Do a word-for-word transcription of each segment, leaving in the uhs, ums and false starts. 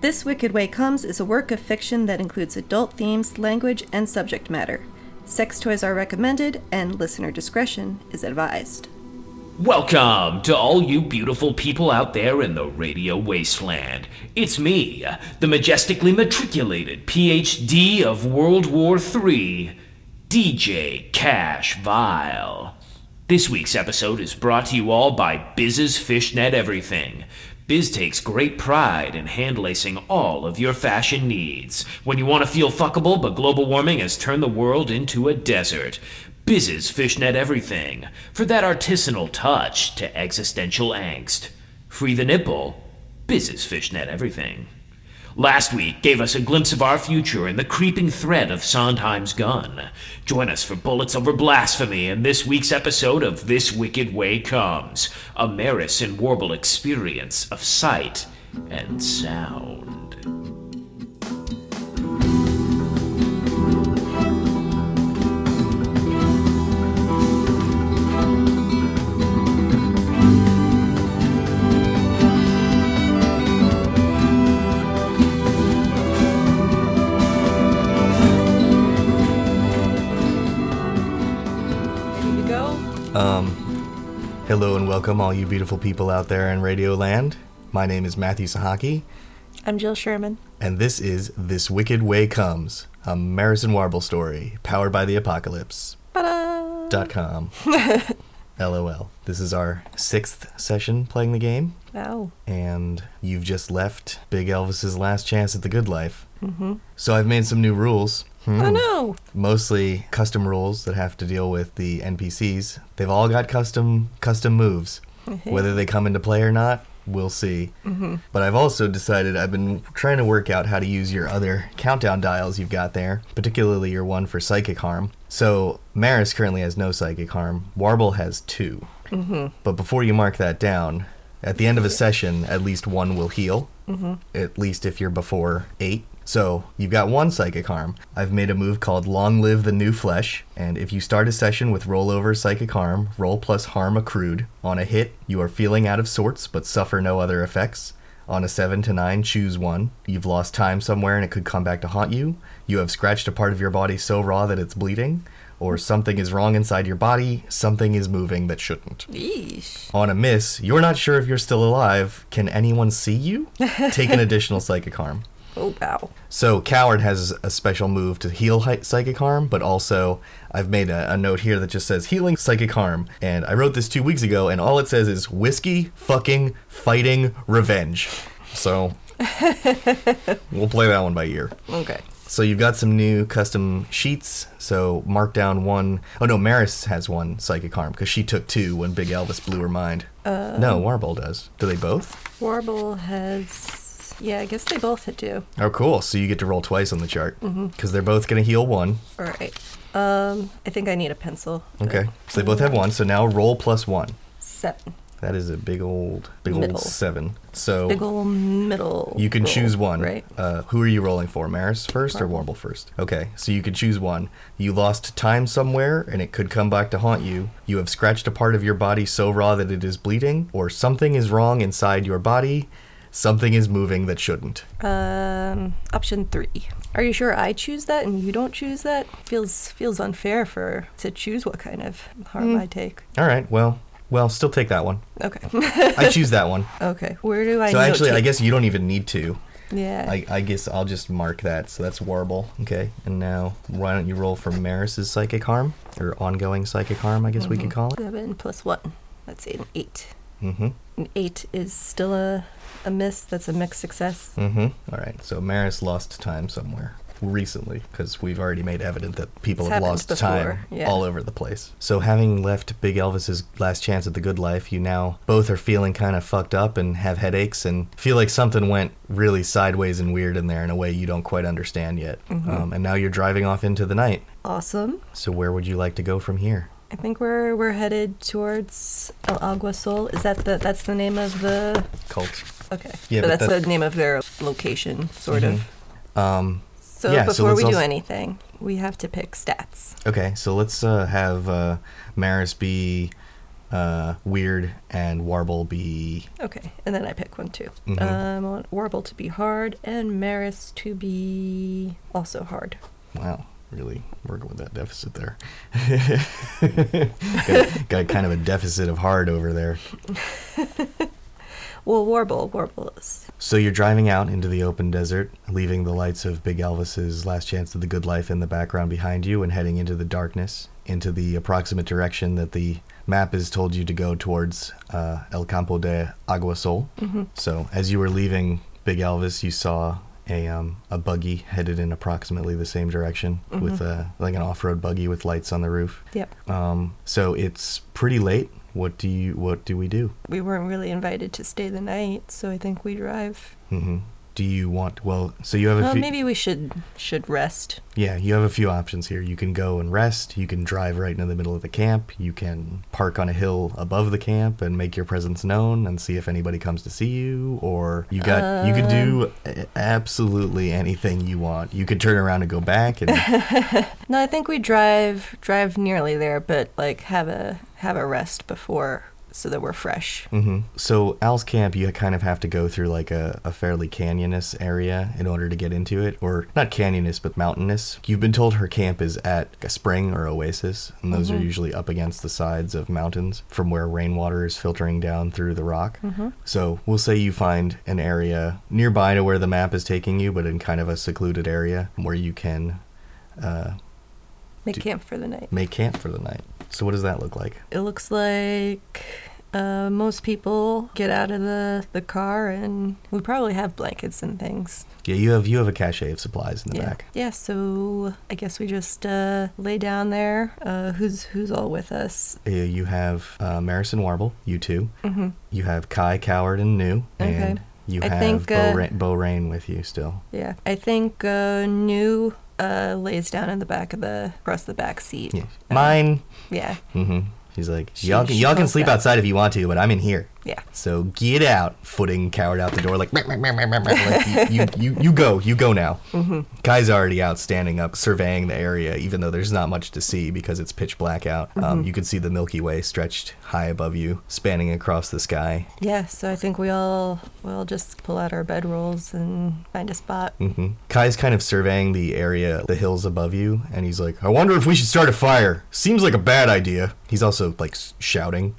This Wicked Way Comes is a work of fiction that includes adult themes, language, and subject matter. Sex toys are recommended, and listener discretion is advised. Welcome to all you beautiful people out there in the radio wasteland. It's me, the majestically matriculated P H D of World War Three, D J Cash Vile. This week's episode is brought to you all by Biz's Fishnet Everything. Biz takes great pride in hand-lacing all of your fashion needs. When you want to feel fuckable, but global warming has turned the world into a desert. Biz's Fishnet Everything, for that artisanal touch to existential angst. Free the nipple, Biz's Fishnet Everything. Last week gave us a glimpse of our future in the creeping threat of Sondheim's gun. Join us for Bullets Over Blasphemy in this week's episode of This Wicked Way Comes, a Maris and Warble experience of sight and sound. Um, hello and welcome all you beautiful people out there in Radio Land. My name is Matthew Sahaki. I'm Jill Sherman. And this is This Wicked Way Comes, a Maricent Warble story powered by the apocalypse. Ta-da! Dot com. LOL. This is our sixth session playing the game. Wow. And you've just left Big Elvis's last chance at the good life. Mm-hmm. So I've made some new rules. Mm. Oh no! Mostly custom rules that have to deal with the N P Cs. They've all got custom custom moves. Mm-hmm. Whether they come into play or not, we'll see. Mm-hmm. But I've also decided I've been trying to work out how to use your other countdown dials you've got there, particularly your one for psychic harm. So Maris currently has no psychic harm. Warble has two. Mm-hmm. But before you mark that down, at the end of a session, at least one will heal. Mm-hmm. At least if you're before eight. So, you've got one psychic harm. I've made a move called Long Live the New Flesh, and if you start a session with rollover psychic harm, roll plus harm accrued. On a hit, you are feeling out of sorts, but suffer no other effects. On a seven to nine, choose one. You've lost time somewhere and it could come back to haunt you. You have scratched a part of your body so raw that it's bleeding. Or something is wrong inside your body, something is moving that shouldn't. Yeesh. On a miss, you're not sure if you're still alive. Can anyone see you? Take an additional psychic harm. Oh, wow. So Coward has a special move to heal psychic harm, but also I've made a, a note here that just says healing psychic harm. And I wrote this two weeks ago, and all it says is whiskey, fucking, fighting, revenge. So we'll play that one by ear. Okay. So you've got some new custom sheets, so mark down one. Oh, no, Maris has one psychic harm, because she took two when Big Elvis blew her mind. Um, no, Warble does. Do they both? Warble has... Yeah, I guess they both do. Oh, cool. So you get to roll twice on the chart, because mm-hmm. they're both going to heal one. All right. Um, I think I need a pencil. Okay. So they both have one, so now roll plus one. Seven. That is a big old, big middle. old seven. So big old middle. You can roll, choose one. Right. Uh, who are you rolling for, Maris first Warble. or Warble first? Okay, so you can choose one. You lost time somewhere, and it could come back to haunt you. You have scratched a part of your body so raw that it is bleeding, or something is wrong inside your body. Something is moving that shouldn't. Um, option three. Are you sure I choose that and you don't choose that? Feels feels unfair for to choose what kind of harm mm. I take. All right. Well, well, still take that one. Okay. I choose that one. Okay. Where do I? So actually, take? I guess you don't even need to. Yeah. I, I guess I'll just mark that. So that's Warble. Okay. And now, why don't you roll for Maris's psychic harm or ongoing psychic harm? I guess mm-hmm. we could call it. Seven plus one. Let's say an eight. Mm-hmm. An eight is still a. A miss, that's a mixed success. Mm-hmm. All right, so Maris lost time somewhere recently, because we've already made evident that people it's have lost before. time yeah. all over the place. So having left Big Elvis's last chance at the good life, you now both are feeling kind of fucked up and have headaches and feel like something went really sideways and weird in there in a way you don't quite understand yet. Mm-hmm. Um, and now you're driving off into the night. Awesome. So where would you like to go from here? I think we're we're headed towards El Aguasol. Is that the that's the name of the cult? Okay, yeah, so that's, that's the name of their location, sort mm-hmm. of. Um, so yeah, before so we also... do anything, we have to pick stats. Okay, so let's uh, have uh, Maris be uh, weird, and warble be... Okay, and then I pick one too. Mm-hmm. Um, I want warble to be hard and Maris to be also hard. Wow, really working with that deficit there. got, got kind of a deficit of hard over there. Well, warble, warble is. So you're driving out into the open desert, leaving the lights of Big Elvis's Last Chance of the Good Life in the background behind you and heading into the darkness, into the approximate direction that the map has told you to go towards uh, El Campo de Aguasol. Mm-hmm. So as you were leaving Big Elvis, you saw a um, a buggy headed in approximately the same direction, mm-hmm. with a, like an off-road buggy with lights on the roof. Yep. Um, so it's pretty late. What do you? What do we do? We weren't really invited to stay the night, so I think we drive. Mm-hmm. Do you want? Well, so you have a. Well, few, maybe we should should rest. Yeah, you have a few options here. You can go and rest. You can drive right into the middle of the camp. You can park on a hill above the camp and make your presence known and see if anybody comes to see you. Or you got um, you could do absolutely anything you want. You could turn around and go back. And no, I think we drive drive nearly there, but like have a. have a rest before so that we're fresh. Mm-hmm. So Al's camp, you kind of have to go through like a, a fairly canyonous area in order to get into it, or not canyonous, but mountainous. You've been told her camp is at a spring or oasis, and those mm-hmm. are usually up against the sides of mountains from where rainwater is filtering down through the rock. Mm-hmm. So we'll say you find an area nearby to where the map is taking you, but in kind of a secluded area where you can... Uh, make do, camp for the night. Make camp for the night. So what does that look like? It looks like uh, most people get out of the, the car, and we probably have blankets and things. Yeah, you have you have a cache of supplies in the yeah. back. Yeah, so I guess we just uh, lay down there. Uh, who's who's all with us? Uh, you have uh, Maricent Warble, you two. Mm-hmm. You have Kai, Coward, and New. Okay. And you I have think, Bo, uh, Ra- Bo Rain with you still. Yeah, I think uh, New... Uh, lays down in the back of the across the back seat. Yeah. Mine. Yeah. Mm-hmm. He's like, y'all can, y'all can sleep that. outside if you want to, but I'm in here. Yeah. So get out, footing Coward out the door, like, like you, you, you you go, you go now. Mm-hmm. Kai's already out, standing up, surveying the area, even though there's not much to see because it's pitch black out. Mm-hmm. Um, you can see the Milky Way stretched high above you, spanning across the sky. Yeah. So I think we all we'll just pull out our bedrolls and find a spot. Mm-hmm. Kai's kind of surveying the area, the hills above you, and he's like, "I wonder if we should start a fire. Seems like a bad idea." He's also like shouting.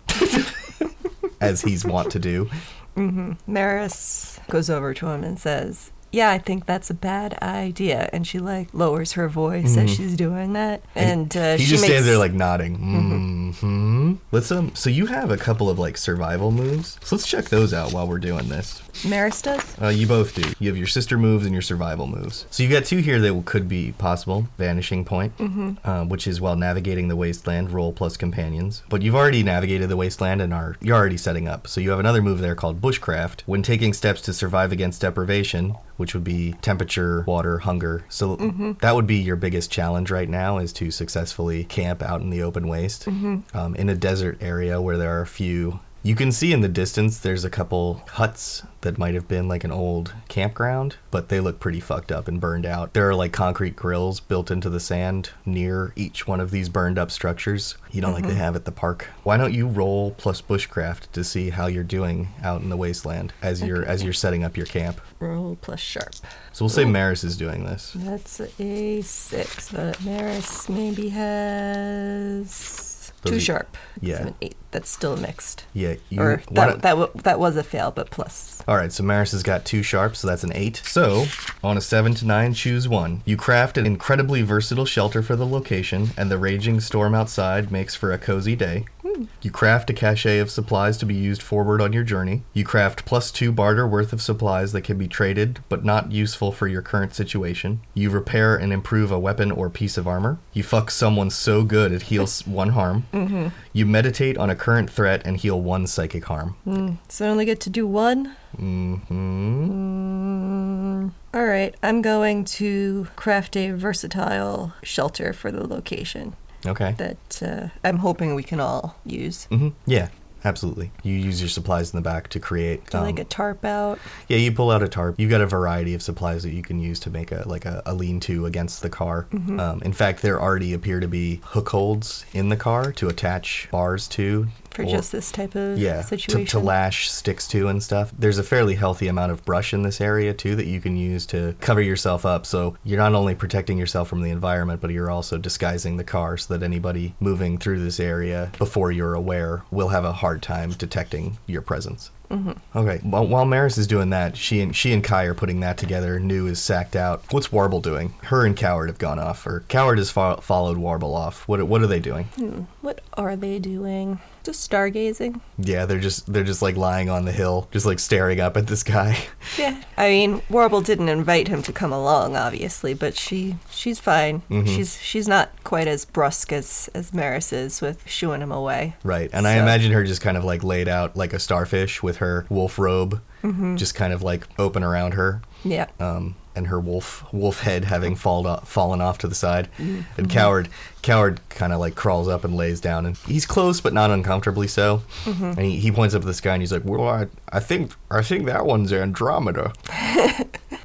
As he's wont to do. Mm-hmm. Maris goes over to him and says, "Yeah, I think that's a bad idea." And she like lowers her voice mm-hmm. as she's doing that, and, and uh, he she just makes... stands there like nodding. Mm-hmm. Mm-hmm. Let's um. So you have a couple of like survival moves. So let's check those out while we're doing this. Maris does? Uh, you both do. You have your sister moves and your survival moves. So you've got two here that could be possible. Vanishing Point, mm-hmm. uh, which is while navigating the wasteland, roll plus companions. But you've already navigated the wasteland and are you're already setting up. So you have another move there called Bushcraft. When taking steps to survive against deprivation, which would be temperature, water, hunger. So mm-hmm. that would be your biggest challenge right now, is to successfully camp out in the open waste, mm-hmm. um, in a desert area where there are a few... You can see in the distance there's a couple huts that might have been like an old campground, but they look pretty fucked up and burned out. There are like concrete grills built into the sand near each one of these burned up structures, you know, mm-hmm. like they have at the park. Why don't you roll plus bushcraft to see how you're doing out in the wasteland as you're okay. as you're setting up your camp? Roll plus sharp. So we'll say Ooh. Maris is doing this. That's a six, but Maris maybe has... Those Too eight. sharp. Yeah. An eight. That's still mixed. Yeah. You, or that, that, w- that was a fail, but plus. All right, so Maris has got two sharp, so that's an eight. So, on a seven to nine, choose one. You craft an incredibly versatile shelter for the location, and the raging storm outside makes for a cozy day. Mm. You craft a cache of supplies to be used forward on your journey. You craft plus two barter worth of supplies that can be traded, but not useful for your current situation. You repair and improve a weapon or piece of armor. You fuck someone so good it heals one harm. Mm-hmm. You meditate on a current threat and heal one psychic harm. Mm. So I only get to do one? Mm-hmm. Mm. All right, I'm going to craft a versatile shelter for the location. Okay. That uh, I'm hoping we can all use. Mm-hmm. Yeah. Absolutely. You use your supplies in the back to create... Um, like a tarp out? Yeah, you pull out a tarp. You've got a variety of supplies that you can use to make a like a, a lean-to against the car. Mm-hmm. Um, in fact, there already appear to be hook holds in the car to attach bars to. for or, just this type of yeah, situation? To, to lash sticks to and stuff. There's a fairly healthy amount of brush in this area, too, that you can use to cover yourself up. So you're not only protecting yourself from the environment, but you're also disguising the car so that anybody moving through this area before you're aware will have a hard time detecting your presence. Mm-hmm. Okay, well, while Maris is doing that, she and she and Kai are putting that together. New is sacked out. What's Warble doing? Her and Coward have gone off, or Coward has fo- followed Warble off. What what are they doing? Hmm. What are they doing? Just stargazing. Yeah, they're just they're just like lying on the hill, just like staring up at the sky. Yeah, I mean, Warble didn't invite him to come along, obviously, but she she's fine. Mm-hmm. She's she's not quite as brusque as as Maris is with shooing him away. Right, and so. I imagine her just kind of like laid out like a starfish with her wolf robe, mm-hmm. just kind of like open around her. Yeah. Um, and her wolf wolf head having fall, fallen off to the side. Mm-hmm. And Coward Coward kind of like crawls up and lays down, and he's close but not uncomfortably so. Mm-hmm. And he, he points up at the sky and he's like, "Well, I, I think I think that one's Andromeda."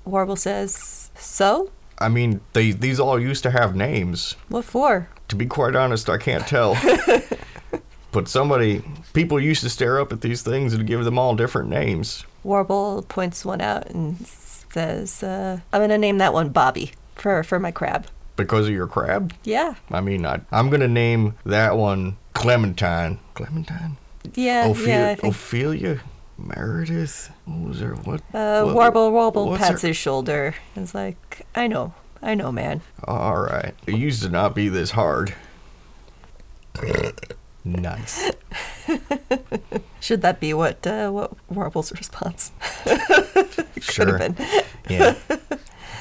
Warble says, "So? I mean, they these all used to have names." "What for?" "To be quite honest, I can't tell." "But somebody, people used to stare up at these things and give them all different names." Warble points one out and says, uh, "I'm going to name that one Bobby for, for my crab." "Because of your crab?" "Yeah. I mean, I, I'm going to name that one Clementine." "Clementine?" Yeah, Ophe- yeah, I think. Ophelia? Meredith? What was her? What? Uh, what Warble, Warble pats her? his shoulder. It's like, I know. I know, man. "All right. It used to not be this hard." Nice. Should that be what uh, what Warble's response? Sure. Been. Yeah.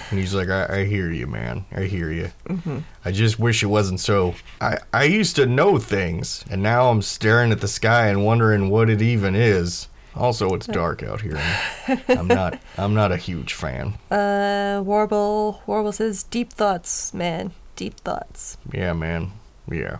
And he's like, I, I hear you, man. I hear you. Mm-hmm. I just wish it wasn't so. I, I used to know things, and now I'm staring at the sky and wondering what it even is. Also, it's dark out here. I'm not I'm not a huge fan. Uh, Warble Warble says, "Deep thoughts, man. Deep thoughts." Yeah, man. Yeah.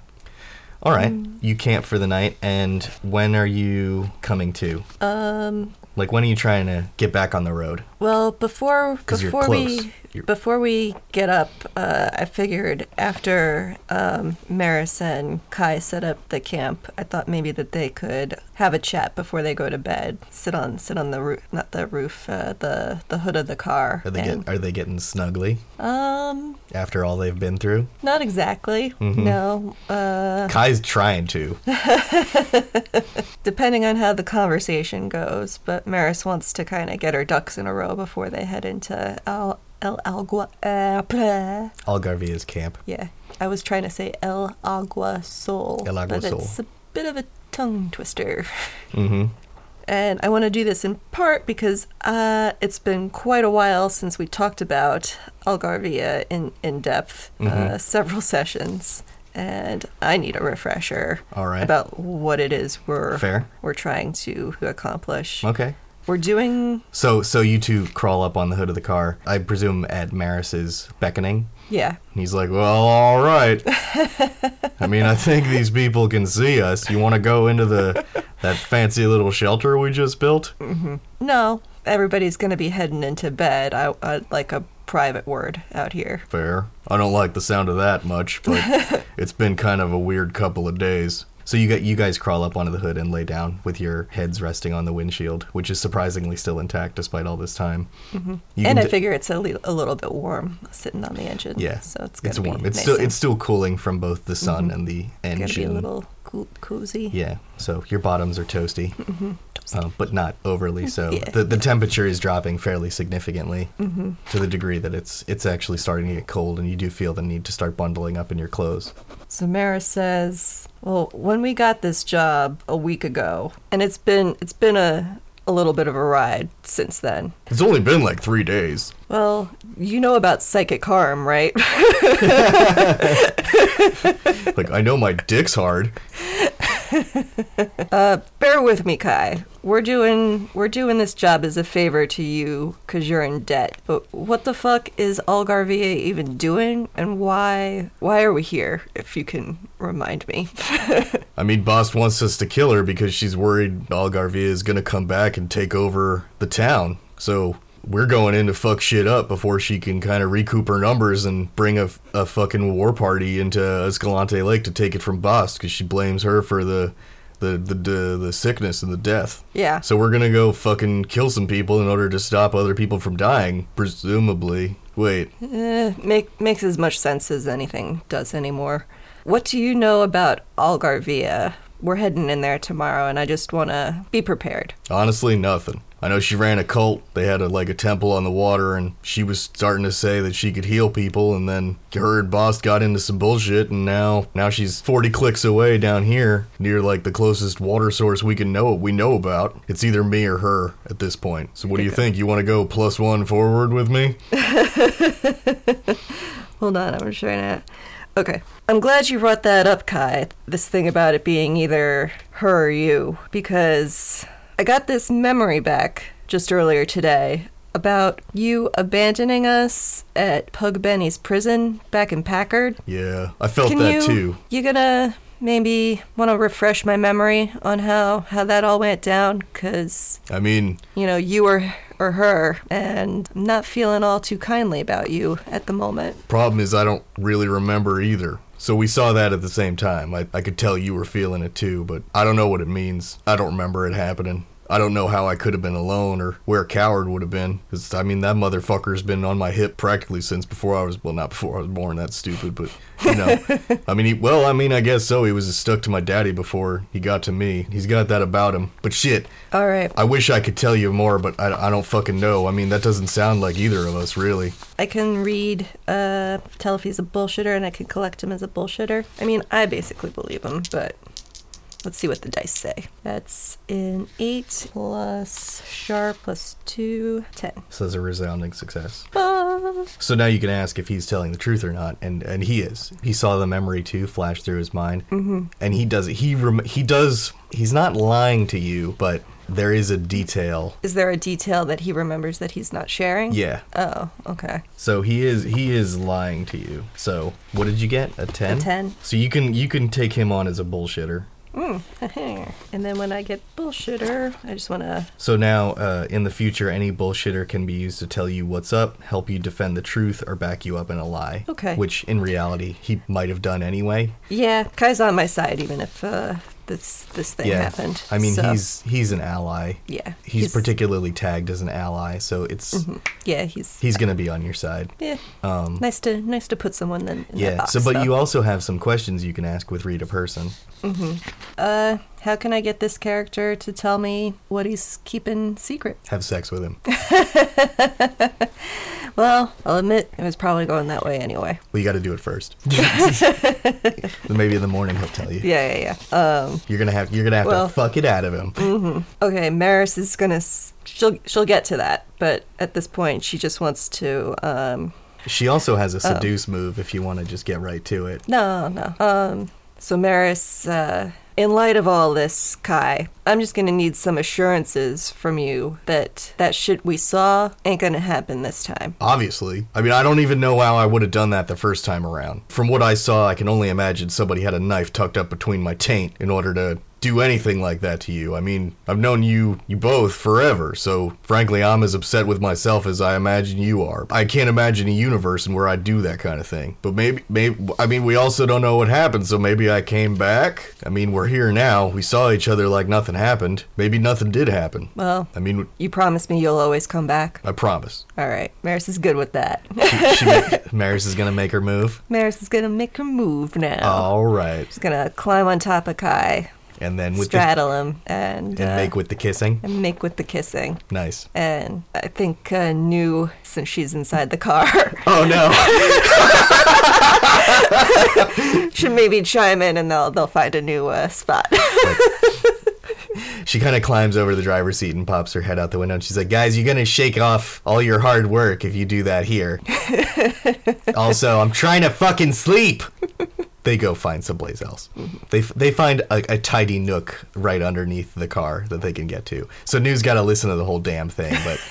All right, you camp for the night, and when are you coming to? Um, like, when are you trying to get back on the road? Well, before before we you're... before we get up, uh, I figured after um, Maris and Kai set up the camp, I thought maybe that they could have a chat before they go to bed. Sit on sit on the roof, not the roof, uh, the the hood of the car. Are they and... get, are they getting snuggly? Um, after all they've been through? Not exactly. Mm-hmm. No. Uh, Kai's trying to. Depending on how the conversation goes, but Maris wants to kind of get her ducks in a row before they head into El, El Agua... Uh, Algarvia's camp. Yeah. I was trying to say El Aguasol. El Aguasol. But it's a bit of a tongue twister. Mm-hmm. And I want to do this in part because uh, it's been quite a while since we talked about Algarvia in, in depth, mm-hmm. uh, several sessions. And I need a refresher All right. about what it is we're, Fair. we're trying to accomplish. Okay. We're doing... So so you two crawl up on the hood of the car, I presume at Maris's beckoning? Yeah. And he's like, well, all right. I mean, I think these people can see us. You want to go into the that fancy little shelter we just built? Mm-hmm. No. Everybody's going to be heading into bed. I, I'd like a private word out here. Fair. I don't like the sound of that much, but it's been kind of a weird couple of days. So you got you guys crawl up onto the hood and lay down with your heads resting on the windshield, which is surprisingly still intact despite all this time. Mm-hmm. And I d- figure it's a, li- a little bit warm sitting on the engine. Yeah, so it's it's warm. It's still it's still cooling from both the sun mm-hmm. and the engine. It's gonna be a little co- cozy. Yeah, so your bottoms are toasty, mm-hmm. uh, but not overly so. Yeah. The the temperature is dropping fairly significantly mm-hmm. to the degree that it's it's actually starting to get cold, and you do feel the need to start bundling up in your clothes. So Mara says, well, when we got this job a week ago, and it's been it's been a, a little bit of a ride since then. It's only been like three days. Well, you know about psychic harm, right? Like, I know my dick's hard. uh, bear with me, Kai. We're doing we're doing this job as a favor to you because you're in debt. But what the fuck is Algarvia even doing, and why why are we here? If you can remind me. I mean, Bost wants us to kill her because she's worried Algarvia is gonna come back and take over the town. So we're going in to fuck shit up before she can kind of recoup her numbers and bring a, a fucking war party into Escalante Lake to take it from Bost because she blames her for the. the the the, the sickness and the death. Yeah. So we're gonna go fucking kill some people in order to stop other people from dying, presumably. Wait. Uh, make makes as much sense as anything does anymore. What do you know about Algarvia? We're heading in there tomorrow, and I just want to be prepared. Honestly, nothing. I know she ran a cult. They had a, like a temple on the water, and she was starting to say that she could heal people, and then her and Bost got into some bullshit, and now now she's forty clicks away down here, near like the closest water source we can know we know about. It's either me or her at this point. So what do you think? You want to go plus one forward with me? Hold on, I'm just trying to... Okay. I'm glad you brought that up, Kai, this thing about it being either her or you, because I got this memory back just earlier today about you abandoning us at Pug Benny's prison back in Packard. Yeah, I felt Can that you, too. You gonna maybe want to refresh my memory on how, how that all went down? Because, I mean, you know, you were... or her, and I'm not feeling all too kindly about you at the moment. Problem is, I don't really remember either. So we saw that at the same time. I, I could tell you were feeling it too, but I don't know what it means. I don't remember it happening. I don't know how I could have been alone or where Coward would have been. Because, I mean, that motherfucker's been on my hip practically since before I was, well, not before I was born, that's stupid, but, you know. I mean, he, well, I mean, I guess so. He was stuck to my daddy before he got to me. He's got that about him. But shit. All right. I wish I could tell you more, but I, I don't fucking know. I mean, that doesn't sound like either of us, really. I can read, uh, tell if he's a bullshitter, and I can collect him as a bullshitter. I mean, I basically believe him, but... Let's see what the dice say. That's an eight plus sharp plus two, ten. So that's a resounding success. Ah. So now you can ask if he's telling the truth or not, and, and he is. He saw the memory too flash through his mind, mm-hmm. and he does. He rem- he does. He's not lying to you, but there is a detail. Is there a detail that he remembers that he's not sharing? Yeah. Oh, okay. So he is he is lying to you. So what did you get? A ten. A ten. So you can you can take him on as a bullshitter. Mm. And then when I get bullshitter, I just want to... So now, uh, in the future, any bullshitter can be used to tell you what's up, help you defend the truth, or back you up in a lie. Okay. Which, in reality, he might have done anyway. Yeah, Kai's on my side, even if uh, this this thing yeah. happened. I mean, so. he's he's an ally. Yeah. He's, he's particularly tagged as an ally, so it's... Mm-hmm. Yeah, he's... He's going to be on your side. Yeah. Um, nice to nice to put someone in, in yeah. that box. Yeah, so, but though. You also have some questions you can ask with Read a Person. Mm-hmm. Uh, how can I get this character to tell me what he's keeping secret? Have sex with him. Well, I'll admit it was probably going that way anyway. Well, you got to do it first. Maybe in the morning he'll tell you. Yeah, yeah, yeah. Um, you're gonna have you're gonna have well, to fuck it out of him. Mm-hmm. Okay, Maris is gonna she'll she'll get to that, but at this point she just wants to. Um, she also has a seduce um, move if you want to just get right to it. No, no. Um. So Maris, uh, in light of all this, Kai, I'm just going to need some assurances from you that that shit we saw ain't going to happen this time. Obviously. I mean, I don't even know how I would have done that the first time around. From what I saw, I can only imagine somebody had a knife tucked up between my taint in order to do anything like that to you. I mean, I've known you you both forever, so frankly, I'm as upset with myself as I imagine you are. I can't imagine a universe in where I do that kind of thing. But maybe, maybe I mean, we also don't know what happened, so maybe I came back. I mean, we're here now. We saw each other like nothing happened. Maybe nothing did happen. Well, I mean, you promised me you'll always come back. I promise. All right. Maris is good with that. she, she make, Maris is going to make her move? Maris is going to make her move now. All right. She's going to climb on top of Kai. And then with straddle the, him and, and uh, make with the kissing. And make with the kissing. Nice. And I think uh, New, since she's inside the car. Oh no! Should maybe chime in, and they'll they'll find a new uh, spot. She kind of climbs over the driver's seat and pops her head out the window, and she's like, guys, you're going to shake off all your hard work if you do that here. Also, I'm trying to fucking sleep. They go find someplace else. Mm-hmm. They they find a, a tidy nook right underneath the car that they can get to. So New's got to listen to the whole damn thing, but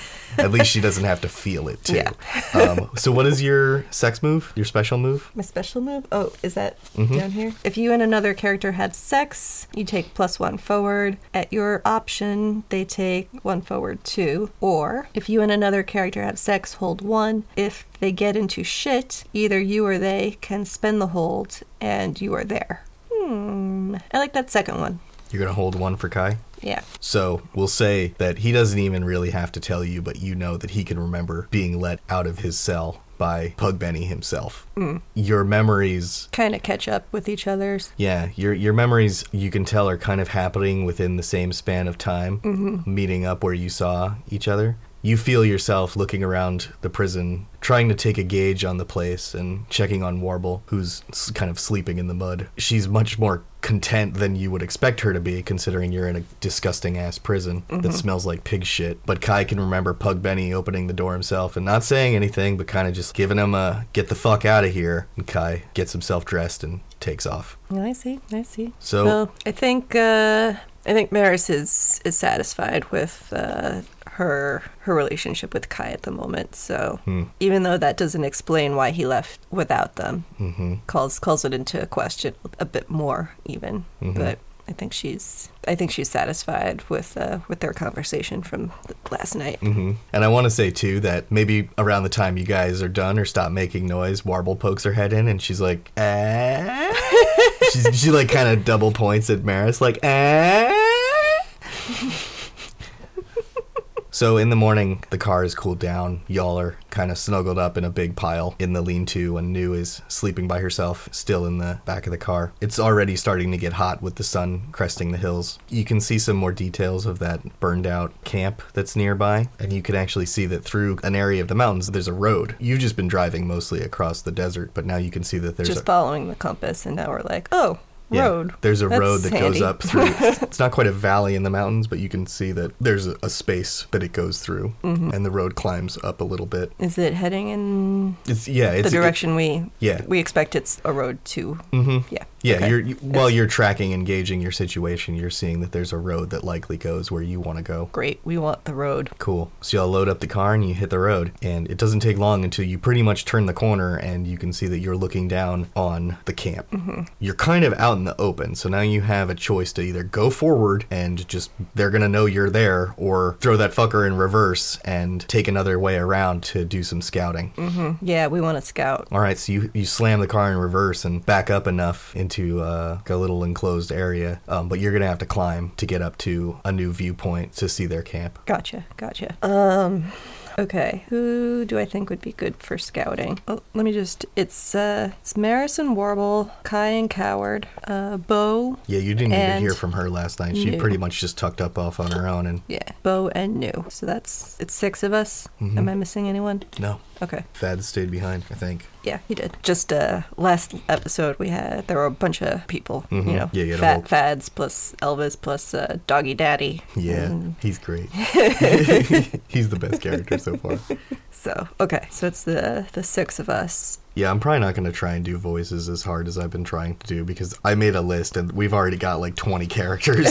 at least she doesn't have to feel it, too. Yeah. um, so what is your sex move? Your special move? My special move? Oh, is that mm-hmm. down here? If you and another character had sex, you take plus one forward. At your option, they take one forward, two. Or if you and another character have sex, hold one. If they get into shit, either you or they can spend the hold, and you are there. Hmm. I like that second one. You're going to hold one for Kai? Yeah. So we'll say that he doesn't even really have to tell you, but you know that he can remember being let out of his cell by Pug Benny himself. Mm. Your memories kind of catch up with each other's. Yeah, your your memories, you can tell, are kind of happening within the same span of time, mm-hmm. meeting up where you saw each other. You feel yourself looking around the prison, trying to take a gauge on the place and checking on Warble, who's kind of sleeping in the mud. She's much more content than you would expect her to be, considering you're in a disgusting-ass prison mm-hmm. that smells like pig shit. But Kai can remember Pug Benny opening the door himself and not saying anything, but kind of just giving him a, get the fuck out of here. And Kai gets himself dressed and takes off. I see, I see. So well, I think uh, I think Maris is, is satisfied with... Uh, her her relationship with Kai at the moment, so hmm. even though that doesn't explain why he left without them, mm-hmm. calls calls it into question a bit more even, mm-hmm. but I think she's I think she's satisfied with uh, with their conversation from the, last night. Mm-hmm. And I want to say too that maybe around the time you guys are done or stop making noise, Warble pokes her head in and she's like, ah. she's, she like kind of double points at Maris like, ah. So in the morning, the car is cooled down. Y'all are kind of snuggled up in a big pile in the lean-to, and New is sleeping by herself, still in the back of the car. It's already starting to get hot with the sun cresting the hills. You can see some more details of that burned-out camp that's nearby, and you can actually see that through an area of the mountains, there's a road. You've just been driving mostly across the desert, but now you can see that there's just a... following the compass, and now we're like, oh... Yeah, road. There's a That's road that handy. Goes up through. It's not quite a valley in the mountains, but you can see that there's a, a space that it goes through, mm-hmm. and the road climbs up a little bit. Is it heading in? It's yeah. It's the direction it, we yeah. we expect. It's a road to. Mm-hmm. Yeah. Yeah. Okay. You're you, while you're tracking, engaging your situation, you're seeing that there's a road that likely goes where you want to go. Great. We want the road. Cool. So y'all load up the car and you hit the road, and it doesn't take long until you pretty much turn the corner and you can see that you're looking down on the camp. Mm-hmm. You're kind of out in the open, so now you have a choice to either go forward and just they're gonna know you're there, or throw that fucker in reverse and take another way around to do some scouting. Mm-hmm. Yeah, we want to scout. All right, so you you slam the car in reverse and back up enough into uh, a little enclosed area, um, but you're gonna have to climb to get up to a new viewpoint to see their camp. Gotcha, gotcha. Um. Okay, who do I think would be good for scouting? Oh, let me just, it's uh, it's Maricent Warble, Kai and Coward, uh, Bo. Yeah, you didn't even hear from her last night. She New. pretty much just tucked up off on her own. and Yeah, Bo and New. So that's, it's six of us. Mm-hmm. Am I missing anyone? No. Okay. Thad stayed behind, I think. Yeah, he did. Just uh, last episode we had, there were a bunch of people, mm-hmm. you know, yeah, you fat, Fads plus Elvis plus uh, Doggy Daddy. Yeah, um, he's great. He's the best character so far. So, okay, so it's the the six of us. Yeah, I'm probably not going to try and do voices as hard as I've been trying to do because I made a list and we've already got like twenty characters.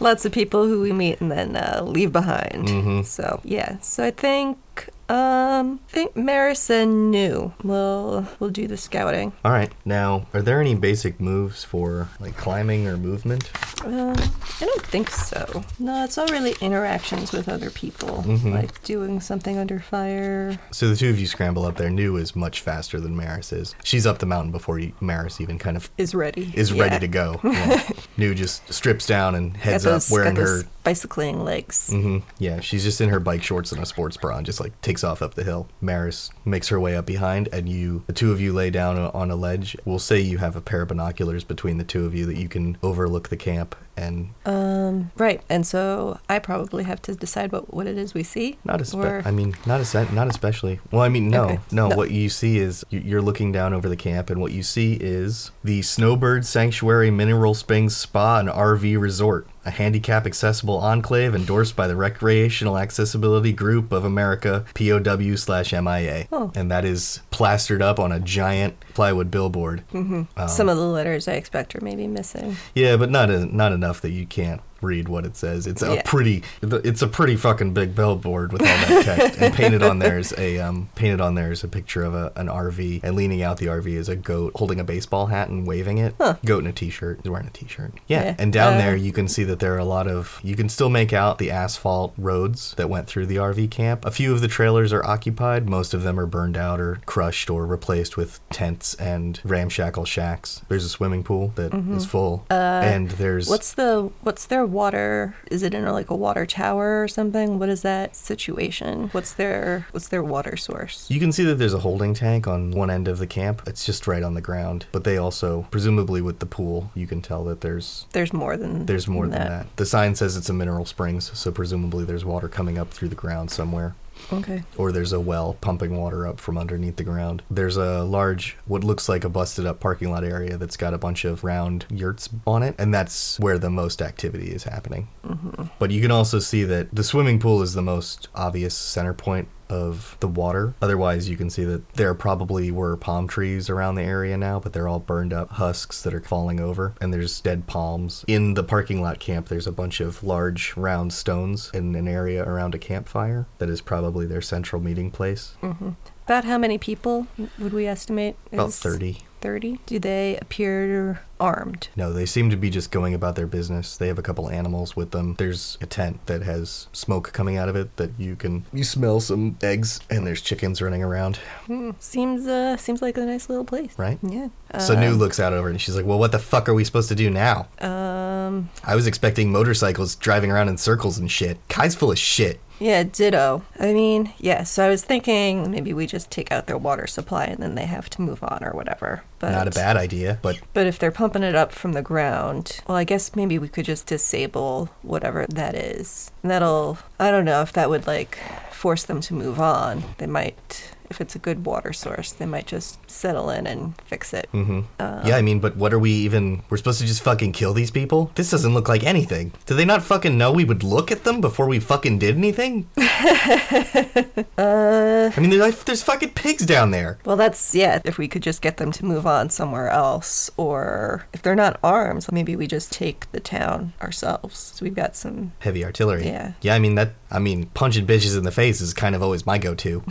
Lots of people who we meet and then uh, leave behind. Mm-hmm. So, yeah. So I think... Um, I think Maris and New will will do the scouting. All right. Now, are there any basic moves for like climbing or movement? Uh, I don't think so. No, it's all really interactions with other people, mm-hmm. like doing something under fire. So the two of you scramble up there. New is much faster than Maris is. She's up the mountain before you, Maris even kind of is ready. Is yeah. ready to go. Yeah. New just strips down and heads those, up wearing her bicycling legs. Mm-hmm. Yeah, she's just in her bike shorts and a sports bra and just like takes off up the hill. Maris makes her way up behind, and you, the two of you, lay down on a ledge. We'll say you have a pair of binoculars between the two of you that you can overlook the camp. And um right, and so I probably have to decide what, what it is we see. Not as espe- I mean, not as not especially. Well, I mean, no, okay. no, no. What you see is you're looking down over the camp, and what you see is the Snowbird Sanctuary Mineral Springs Spa and R V Resort, a handicap accessible enclave endorsed by the Recreational Accessibility Group of America, P O W slash M I A. Oh. And that is plastered up on a giant plywood billboard. Mm-hmm. Um, Some of the letters I expect are maybe missing. Yeah, but not a, not enough that you can't read what it says. It's a yeah. pretty, it's a pretty fucking big billboard with all that text. And painted on there is a um, painted on there is a picture of a, an R V, and leaning out the R V is a goat holding a baseball hat and waving it. Huh. Goat in a t-shirt. He's wearing a t-shirt. Yeah. yeah. And down uh, there you can see that there are a lot of. You can still make out the asphalt roads that went through the R V camp. A few of the trailers are occupied. Most of them are burned out or crushed or replaced with tents and ramshackle shacks. There's a swimming pool that mm-hmm. is full. Uh, and there's what's the what's their water? Is it in like a water tower or something? What is that situation? What's their what's their water source? You can see that there's a holding tank on one end of the camp. It's just right on the ground. But they also, presumably with the pool, you can tell that there's there's more than there's more than that. than that. The sign says it's a mineral springs, so presumably there's water coming up through the ground somewhere. Okay. Or there's a well pumping water up from underneath the ground. There's a large, what looks like a busted up parking lot area that's got a bunch of round yurts on it, and that's where the most activity is happening. Mm-hmm. But you can also see that the swimming pool is the most obvious center point of the water. Otherwise, you can see that there probably were palm trees around the area now, but they're all burned up husks that are falling over, and there's dead palms. In the parking lot camp, there's a bunch of large round stones in an area around a campfire that is probably their central meeting place. Mm-hmm. About how many people would we estimate? About thirty. thirty? Do they appear armed? No, they seem to be just going about their business. They have a couple animals with them. There's a tent that has smoke coming out of it that you can you smell some eggs, and there's chickens running around. Mm, seems uh seems like a nice little place. Right? Yeah. Uh, so New looks out over it and she's like, "Well, what the fuck are we supposed to do now?" Um I was expecting motorcycles driving around in circles and shit. Kai's full of shit. Yeah, ditto. I mean, yeah, so I was thinking maybe we just take out their water supply and then they have to move on or whatever. But, Not a bad idea, but... But if they're pumping it up from the ground, well, I guess maybe we could just disable whatever that is. And that'll... I don't know if that would, like, force them to move on. They might... If it's a good water source, they might just settle in and fix it. Mm-hmm. Um, yeah, I mean, but what are we even... We're supposed to just fucking kill these people? This doesn't look like anything. Do they not fucking know we would look at them before we fucking did anything? uh, I mean, there's, there's fucking pigs down there. Well, that's... Yeah, if we could just get them to move on somewhere else, or if they're not armed, maybe we just take the town ourselves. So we've got some... Heavy artillery. Yeah. Yeah, I mean, that... I mean, punching bitches in the face is kind of always my go-to.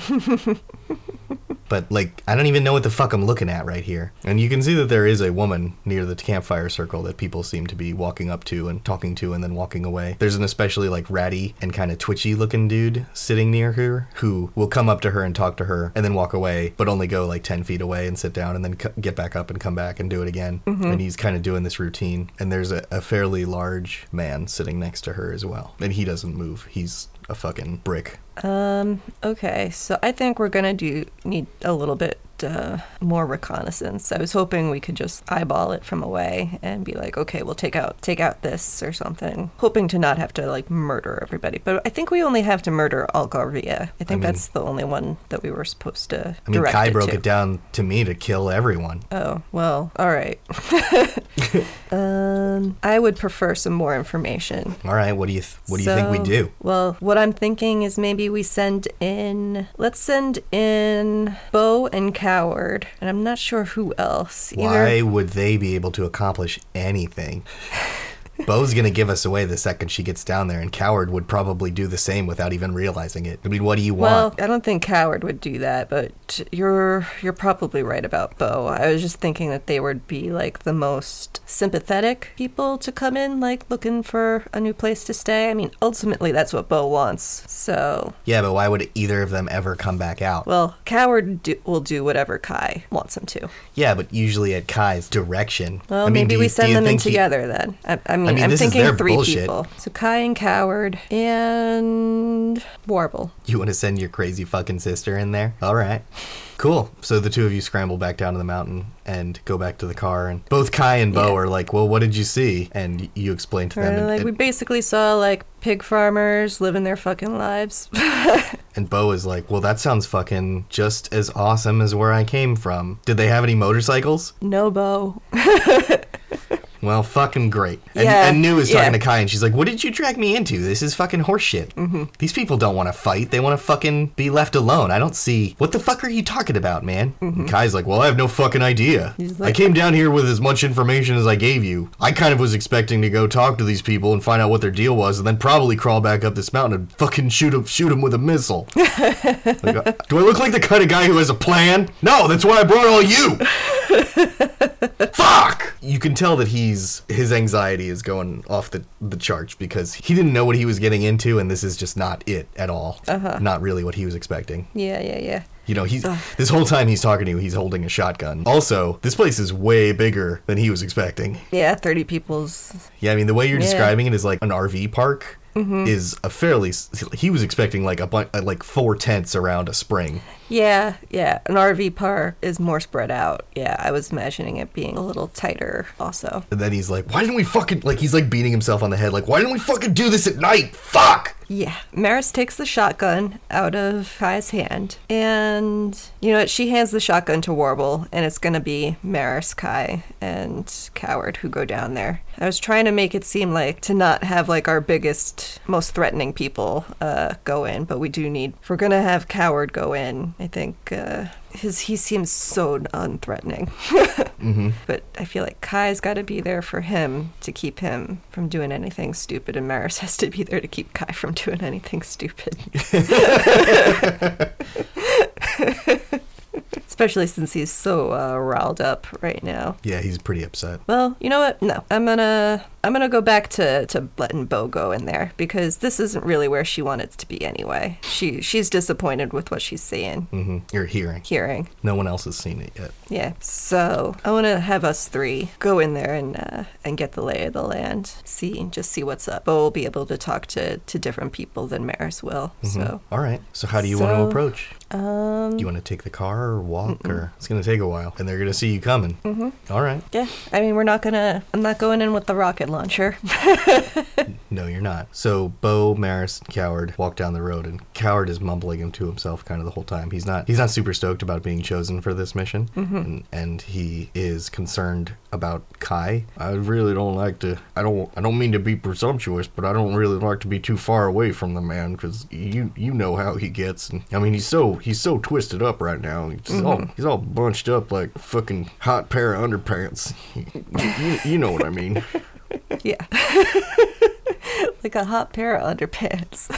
But, like, I don't even know what the fuck I'm looking at right here. And you can see that there is a woman near the campfire circle that people seem to be walking up to and talking to and then walking away. There's an especially, like, ratty and kind of twitchy-looking dude sitting near her who will come up to her and talk to her and then walk away, but only go, like, ten feet away and sit down and then c- get back up and come back and do it again. Mm-hmm. And he's kind of doing this routine. And there's a, a fairly large man sitting next to her as well. And he doesn't move. He's a fucking brick. Um, okay, so I think we're gonna do need a little bit uh, more reconnaissance. I was hoping we could just eyeball it from away and be like, okay, we'll take out take out this or something, hoping to not have to, like, murder everybody. But I think we only have to murder Algarvia. I think I mean, that's the only one that we were supposed to I mean, direct Kai it broke to. It down to me to kill everyone. Oh, well, all right. um, I would prefer some more information. All right, what do you th- what do so, you think we do? Well, what I'm thinking is maybe we send in, let's send in Bo and Coward, and I'm not sure who else. Either. Why would they be able to accomplish anything? Bo's going to give us away the second she gets down there, and Coward would probably do the same without even realizing it. I mean, what do you want? Well, I don't think Coward would do that, but you're you're probably right about Bo. I was just thinking that they would be, like, the most sympathetic people to come in, like, looking for a new place to stay. I mean, ultimately, that's what Bo wants, so... Yeah, but why would either of them ever come back out? Well, Coward do, will do whatever Kai wants him to. Yeah, but usually at Kai's direction. Well, I mean, maybe you, we send them in together, he... then. I, I mean, I mean, I'm thinking three bullshit. people. So Kai and Coward and Warble. You want to send your crazy fucking sister in there? All right. Cool. So the two of you scramble back down to the mountain and go back to the car, and both Kai and Bo yeah. are like, well, what did you see? And you explain to them. And, like, and, we basically saw, like, pig farmers living their fucking lives. And Bo is like, well, that sounds fucking just as awesome as where I came from. Did they have any motorcycles? No, Bo. Well, fucking great. And, yeah. and New is talking yeah. to Kai, and she's like, what did you drag me into? This is fucking horseshit. Mm-hmm. These people don't want to fight. They want to fucking be left alone. I don't see... What the fuck are you talking about, man? Mm-hmm. And Kai's like, well, I have no fucking idea. Like, I came down here with as much information as I gave you. I kind of was expecting to go talk to these people and find out what their deal was, and then probably crawl back up this mountain and fucking shoot him, shoot him with a missile. Like, do I look like the kind of guy who has a plan? No, that's why I brought all you. Fuck! You can tell that he's his anxiety is going off the, the charts because he didn't know what he was getting into, and this is just not it at all. Uh-huh. Not really what he was expecting. Yeah, yeah, yeah. You know, he's Ugh. this whole time he's talking to you, he's holding a shotgun. Also, this place is way bigger than he was expecting. Yeah, thirty people's... Yeah, I mean, the way you're yeah. describing it is like an R V park. Mm-hmm. Is a fairly he was expecting like a bunch like four tents around a spring. Yeah, yeah. An R V park is more spread out. Yeah, I was imagining it being a little tighter also. And then he's like, why didn't we fucking like he's like beating himself on the head like why didn't we fucking do this at night? Fuck. Yeah. Maris takes the shotgun out of Kai's hand, and you know what? She hands the shotgun to Warble, and it's gonna be Maris, Kai, and Coward who go down there. I was trying to make it seem like to not have like our biggest, most threatening people uh, go in, but we do need. If we're gonna have Coward go in, I think. Uh, His, he seems so unthreatening. Mm-hmm. But I feel like Kai's got to be there for him to keep him from doing anything stupid, and Maris has to be there to keep Kai from doing anything stupid. Especially since he's so uh, riled up right now. Yeah, he's pretty upset. Well, you know what? No, I'm gonna I'm gonna go back to, to letting Bo go in there because this isn't really where she wanted to be anyway. She she's disappointed with what she's seeing. Mm-hmm. You're hearing. Hearing. No one else has seen it yet. Yeah. So I want to have us three go in there and uh, and get the lay of the land. See, just see what's up. Bo will be able to talk to, to different people than Maris will. Mm-hmm. So. All right. So how do you so, want to approach? Um, do you want to take the car or walk? Mm-mm. Or it's gonna take a while, and they're gonna see you coming. Mm-hmm. All right. Yeah, I mean, we're not gonna. I'm not going in with the rocket launcher. No, you're not. So Bo, Maris, and Coward walk down the road, and Coward is mumbling him to himself kind of the whole time. He's not. He's not super stoked about being chosen for this mission, mm-hmm. and, and he is concerned about Kai. I really don't like to. I don't. I don't mean to be presumptuous, but I don't really like to be too far away from the man because you you know how he gets. And, I mean, he's so. He's so twisted up right now. He's, mm-hmm. all, he's all bunched up like fucking hot pair of underpants. you, you know what I mean. Yeah. Like a hot pair of underpants.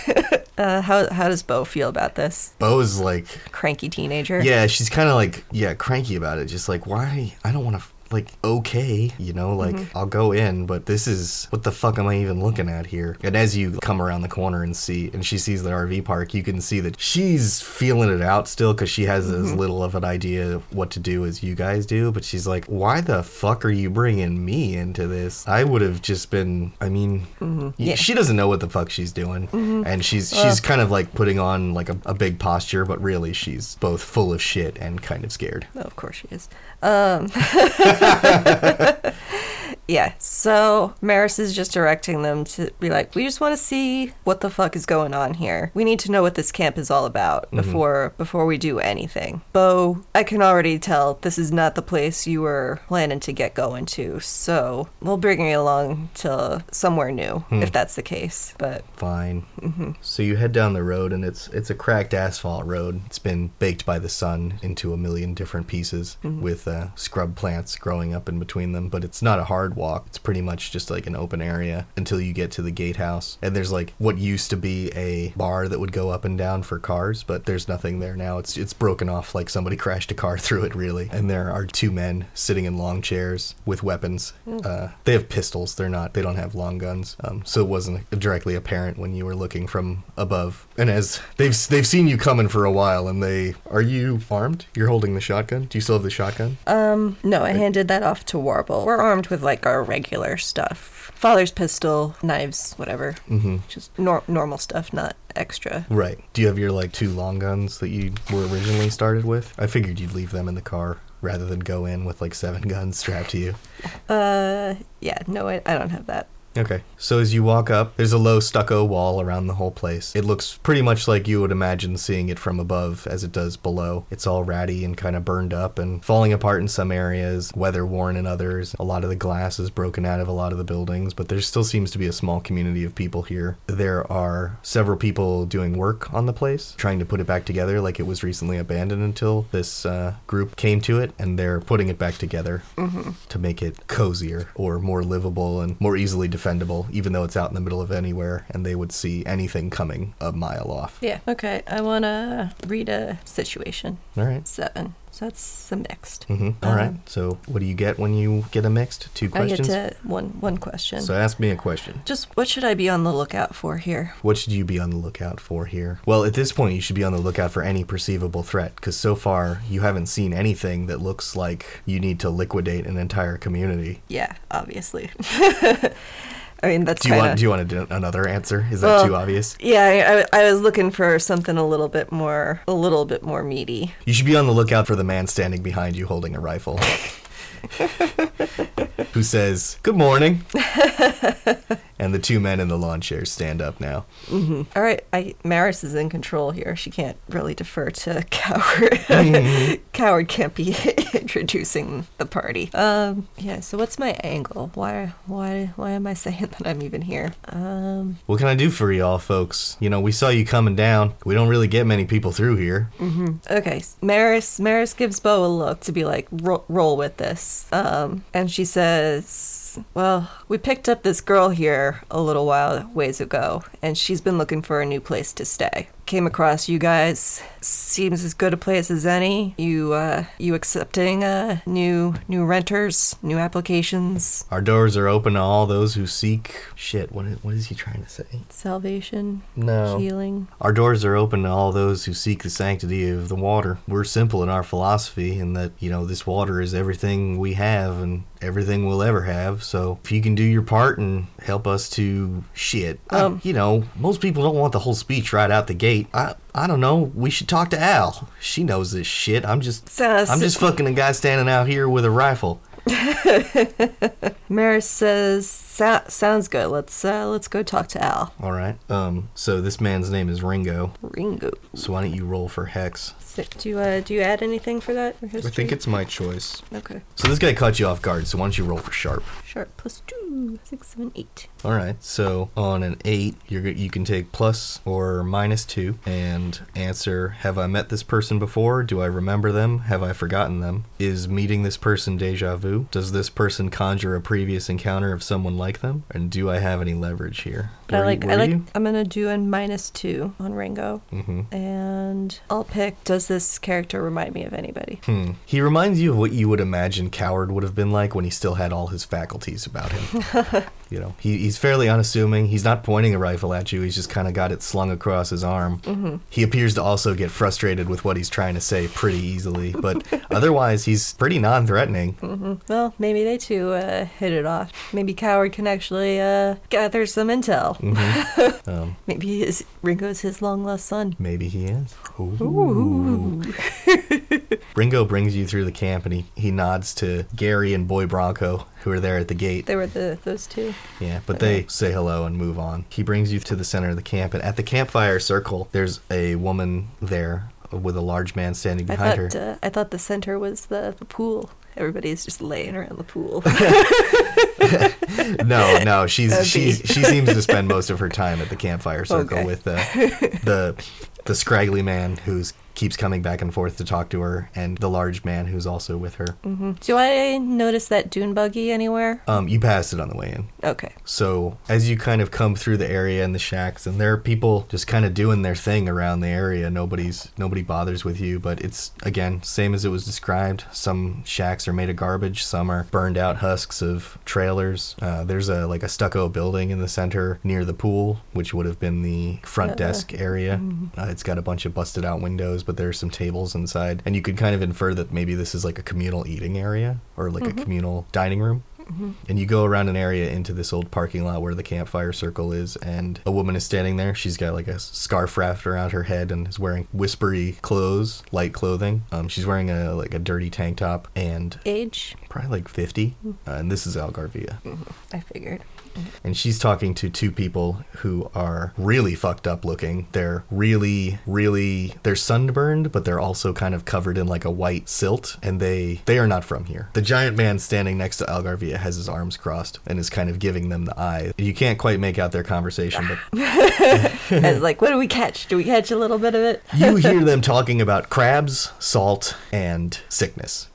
uh, how how does Bo feel about this? Bo's like... Cranky teenager. Yeah, she's kind of like, yeah, cranky about it. Just like, why? I don't want to... F- Like, okay, you know, like, mm-hmm. I'll go in, but this is, what the fuck am I even looking at here? And as you come around the corner and see, and she sees the R V park, you can see that she's feeling it out still because she has mm-hmm. as little of an idea of what to do as you guys do. But she's like, why the fuck are you bringing me into this? I would have just been, I mean, mm-hmm. yeah. she doesn't know what the fuck she's doing. Mm-hmm. And she's well. she's kind of like putting on like a, a big posture, but really she's both full of shit and kind of scared. Oh, of course she is. Um... Yeah, so Maris is just directing them to be like, we just want to see what the fuck is going on here. We need to know what this camp is all about before mm-hmm. before we do anything. Bo, I can already tell this is not the place you were planning to get going to, so we'll bring you along to somewhere new, hmm. if that's the case. But fine. Mm-hmm. So you head down the road, and it's it's a cracked asphalt road. It's been baked by the sun into a million different pieces mm-hmm. with uh, scrub plants growing up in between them, but it's not a hard walk. It's pretty much just like an open area until you get to the gatehouse, and there's like what used to be a bar that would go up and down for cars, but there's nothing there now. It's it's broken off like somebody crashed a car through it, really. And there are two men sitting in long chairs with weapons. Mm. Uh, they have pistols. They're not. They don't have long guns. Um, so it wasn't directly apparent when you were looking from above. And as they've they've seen you coming for a while, and they are you armed? You're holding the shotgun. Do you still have the shotgun? Um, no, I, I handed that off to Warble. We're armed with like. Our regular stuff. Father's pistol, knives, whatever. Mm-hmm. Just nor- normal stuff, not extra. Right. Do you have your, like, two long guns that you were originally started with? I figured you'd leave them in the car rather than go in with, like, seven guns strapped to you. Uh, yeah, no, I, I don't have that. Okay. So as you walk up, there's a low stucco wall around the whole place. It looks pretty much like you would imagine seeing it from above as it does below. It's all ratty and kind of burned up and falling apart in some areas, weather-worn in others. A lot of the glass is broken out of a lot of the buildings, but there still seems to be a small community of people here. There are several people doing work on the place, trying to put it back together like it was recently abandoned until this uh, group came to it, and they're putting it back together mm-hmm. to make it cozier or more livable and more easily defended. Defendable, even though it's out in the middle of anywhere and they would see anything coming a mile off. Yeah, okay. I want to read a situation. All right. Seven. So that's a mixed. Mm-hmm. All um, right. So what do you get when you get a mixed? Two questions? I get to one, one question. So ask me a question. Just what should I be on the lookout for here? What should you be on the lookout for here? Well, at this point, you should be on the lookout for any perceivable threat, because so far you haven't seen anything that looks like you need to liquidate an entire community. Yeah, obviously. I mean, that's do you kinda... want? Do you want to do another answer? Is that well, too obvious? Yeah, I, I was looking for something a little bit more, a little bit more meaty. You should be on the lookout for the man standing behind you holding a rifle, who says, "Good morning." And the two men in the lawn chairs stand up now. Mm-hmm. All right, I, Maris is in control here. She can't really defer to Coward. Mm-hmm. Coward can't be introducing the party. Um, yeah. So what's my angle? Why, why, why am I saying that I'm even here? Um, what can I do for y'all, folks? You know, we saw you coming down. We don't really get many people through here. Mm-hmm. Okay, Maris. Maris gives Bo a look to be like, roll, roll with this. Um, and she says. Well, we picked up this girl here a little while ways ago, and she's been looking for a new place to stay. Came across you guys. Seems as good a place as any. You, uh, you accepting uh, new new renters, new applications? Our doors are open to all those who seek... Shit, what is, what is he trying to say? Salvation? No. Healing? Our doors are open to all those who seek the sanctity of the water. We're simple in our philosophy in that, you know, this water is everything we have and everything we'll ever have. So if you can do your part and help us to shit, um, I, you know, most people don't want the whole speech right out the gate. I I don't know. We should talk to Al. She knows this shit. I'm just so, I'm just fucking a guy standing out here with a rifle. Maris says, so- sounds good. Let's uh, let's go talk to Al. All right. Um. So this man's name is Ringo. Ringo. So why don't you roll for Hex? Do you, uh, do you add anything for that? For history? I think it's my choice. Okay. So this guy caught you off guard, so why don't you roll for Sharp? Sharp, plus two, six, seven, eight. All right. So on an eight, you're, you can take plus or minus two and answer, have I met this person before? Do I remember them? Have I forgotten them? Is meeting this person deja vu? Does this person conjure a previous encounter of someone like them? And do I have any leverage here? But were, I like, I like, you? I'm going to do a minus two on Ringo. Mm-hmm. And I'll pick, does this character remind me of anybody? Hmm. He reminds you of what you would imagine Coward would have been like when he still had all his faculties about him. You know, he, he's fairly unassuming. He's not pointing a rifle at you. He's just kind of got it slung across his arm. Mm-hmm. He appears to also get frustrated with what he's trying to say pretty easily, but otherwise he's pretty non-threatening. Mm-hmm. Well, maybe they two uh, hit it off. Maybe Coward can actually uh, gather some intel. Mm-hmm. um, maybe he is, Ringo's his long lost son. Maybe he is. Ooh. Ooh. Ringo brings you through the camp, and he, he nods to Gary and Boy Bronco, who are there at the gate. They were the those two. Yeah, but okay. They say hello and move on. He brings you to the center of the camp, and at the campfire circle, there's a woman there with a large man standing behind I thought, her. Uh, I thought the center was the, the pool. Everybody's just laying around the pool. no, no, she's she she seems to spend most of her time at the campfire circle okay. with uh, the the scraggly man who's keeps coming back and forth to talk to her, and the large man who's also with her. Mm-hmm. Do I notice that dune buggy anywhere? Um, you passed it on the way in. Okay. So as you kind of come through the area and the shacks, and there are people just kind of doing their thing around the area. Nobody's nobody bothers with you, but it's, again, same as it was described. Some shacks are made of garbage. Some are burned out husks of trailers. Uh, there's a like a stucco building in the center near the pool, which would have been the front uh, desk area. Mm-hmm. Uh, it's got a bunch of busted out windows, but there's some tables inside, and you could kind of infer that maybe this is like a communal eating area or like mm-hmm. a communal dining room. Mm-hmm. And you go around an area into this old parking lot where the campfire circle is, and a woman is standing there. She's got like a scarf wrapped around her head and is wearing whispery clothes, light clothing. Um, she's wearing a like a dirty tank top and... Age? Probably like fifty. Mm-hmm. Uh, and this is Algarvia. Mm-hmm. I figured. And she's talking to two people who are really fucked up looking. They're really, really, they're sunburned, but they're also kind of covered in like a white silt. And they, they are not from here. The giant man standing next to Algarvia has his arms crossed and is kind of giving them the eye. You can't quite make out their conversation, but it's like, what do we catch? Do we catch a little bit of it? You hear them talking about crabs, salt, and sickness.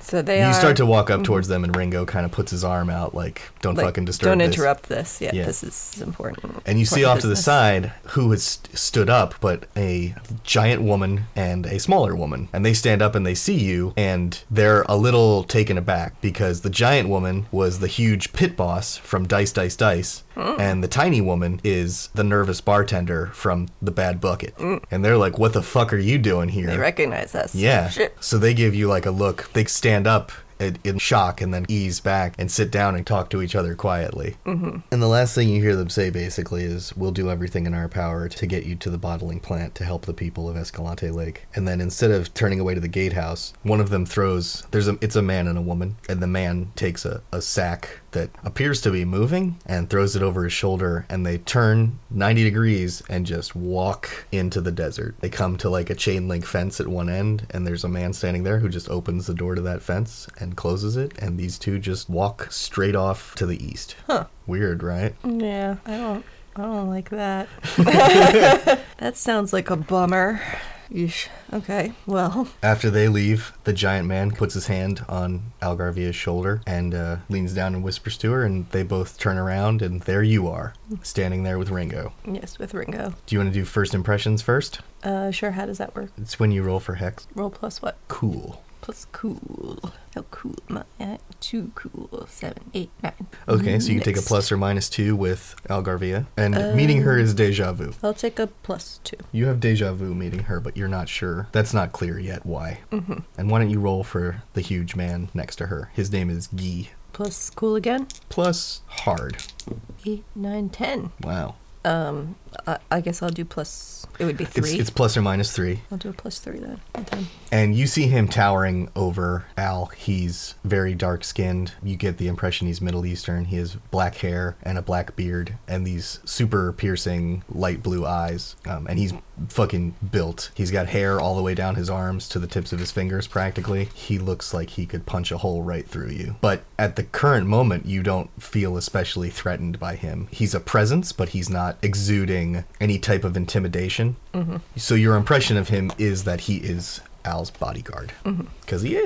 So they you are... start to walk up towards them, and Ringo kind of puts his arm out like, don't like, fucking disturb don't this. Don't interrupt this. Yeah, yeah, this is important. And you important see off business. To the side who has st- stood up, but a giant woman and a smaller woman. And they stand up and they see you, and they're a little taken aback because the giant woman was the huge pit boss from Dice, Dice, Dice. Mm. And the tiny woman is the nervous bartender from The Bad Bucket. Mm. And they're like, what the fuck are you doing here? They recognize us. Yeah. Shit. So they give you like a look. They stand up in shock and then ease back and sit down and talk to each other quietly. Mm-hmm. And the last thing you hear them say basically is, we'll do everything in our power to get you to the bottling plant to help the people of Escalante Lake. And then instead of turning away to the gatehouse, one of them throws, there's a, it's a man and a woman, and the man takes a, a sack that appears to be moving and throws it over his shoulder, and they turn ninety degrees and just walk into the desert. They come to like a chain link fence at one end, and there's a man standing there who just opens the door to that fence and closes it, and these two just walk straight off to the east. Huh. Weird, right? Yeah, I don't I don't like that. That sounds like a bummer. Yeesh. Okay, well. After they leave, the giant man puts his hand on Algarvia's shoulder and uh, leans down and whispers to her, and they both turn around, and there you are, standing there with Ringo. Yes, with Ringo. Do you want to do first impressions first? Uh, sure, how does that work? It's when you roll for Hex. Roll plus what? Cool. Plus cool. How cool am I? Two cool. Seven, eight, nine. Okay, so you can Next. Take a plus or minus two with Algarvia. And um, meeting her is deja vu. I'll take a plus two. You have deja vu meeting her, but you're not sure. That's not clear yet why. Mm-hmm. And why don't you roll for the huge man next to her? His name is Guy. Plus cool again? Plus hard. Eight, nine, ten. Wow. Um, I, I guess I'll do plus, it would be three. It's, it's plus or minus three. I'll do a plus three then. Okay. And you see him towering over Al. He's very dark-skinned. You get the impression he's Middle Eastern. He has black hair and a black beard and these super piercing light blue eyes. Um, and he's fucking built. He's got hair all the way down his arms to the tips of his fingers practically. He looks like he could punch a hole right through you. But at the current moment, you don't feel especially threatened by him. He's a presence, but he's not exuding any type of intimidation. Mm-hmm. So your impression of him is that he is Al's bodyguard. Because mm-hmm.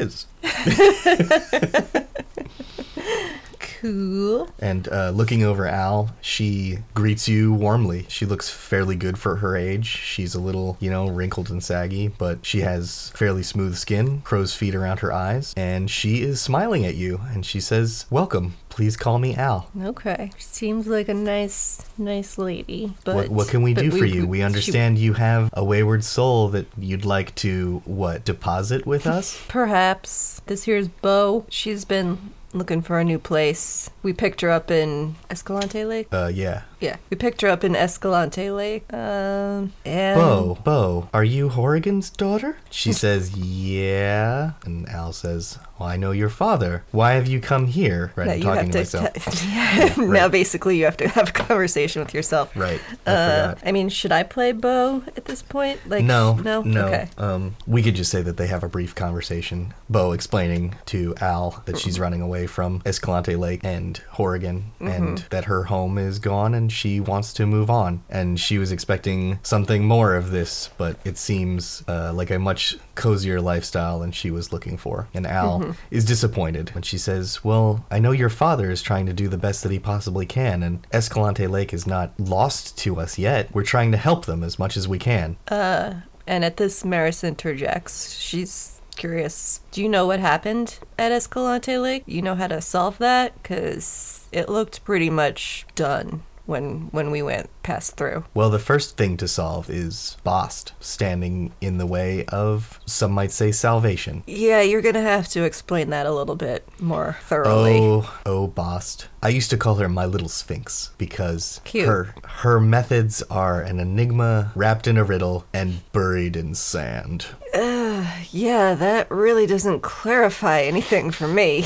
he is. Cool. And uh, looking over Al, she greets you warmly. She looks fairly good for her age. She's a little, you know, wrinkled and saggy, but she has fairly smooth skin, crow's feet around her eyes, and she is smiling at you, and she says, welcome. Please call me Al. Okay. Seems like a nice, nice lady. But What, what can we do we, for you? We understand she, you have a wayward soul that you'd like to, what, deposit with us? Perhaps. This here's Bo. She's been looking for a new place. We picked her up in Escalante Lake? Uh, yeah. Yeah. We picked her up in Escalante Lake. Um, and... Bo, Bo, are you Horrigan's daughter? She says, yeah. And Al says, well, I know your father. Why have you come here? Right, now I'm talking to, to myself. T- yeah. Yeah, right. Now basically you have to have a conversation with yourself. Right, I uh, forgot. I mean, should I play Bo at this point? Like, no, no, no. Okay. Um, we could just say that they have a brief conversation. Bo explaining to Al that she's running away from Escalante Lake and Horrigan, mm-hmm. and that her home is gone and she wants to move on. And she was expecting something more of this, but it seems uh, like a much cozier lifestyle than she was looking for. And Al mm-hmm. is disappointed when she says, well, I know your father is trying to do the best that he possibly can, and Escalante Lake is not lost to us yet. We're trying to help them as much as we can. Uh, and at this, Maris interjects. She's curious. Do you know what happened at Escalante Lake? You know how to solve that? Because it looked pretty much done when when we went past through. Well, the first thing to solve is Bost, standing in the way of, some might say, salvation. Yeah, you're going to have to explain that a little bit more thoroughly. Oh, oh, Bost. I used to call her my little sphinx because Cute. her her methods are an enigma wrapped in a riddle and buried in sand. Uh, yeah, that really doesn't clarify anything for me.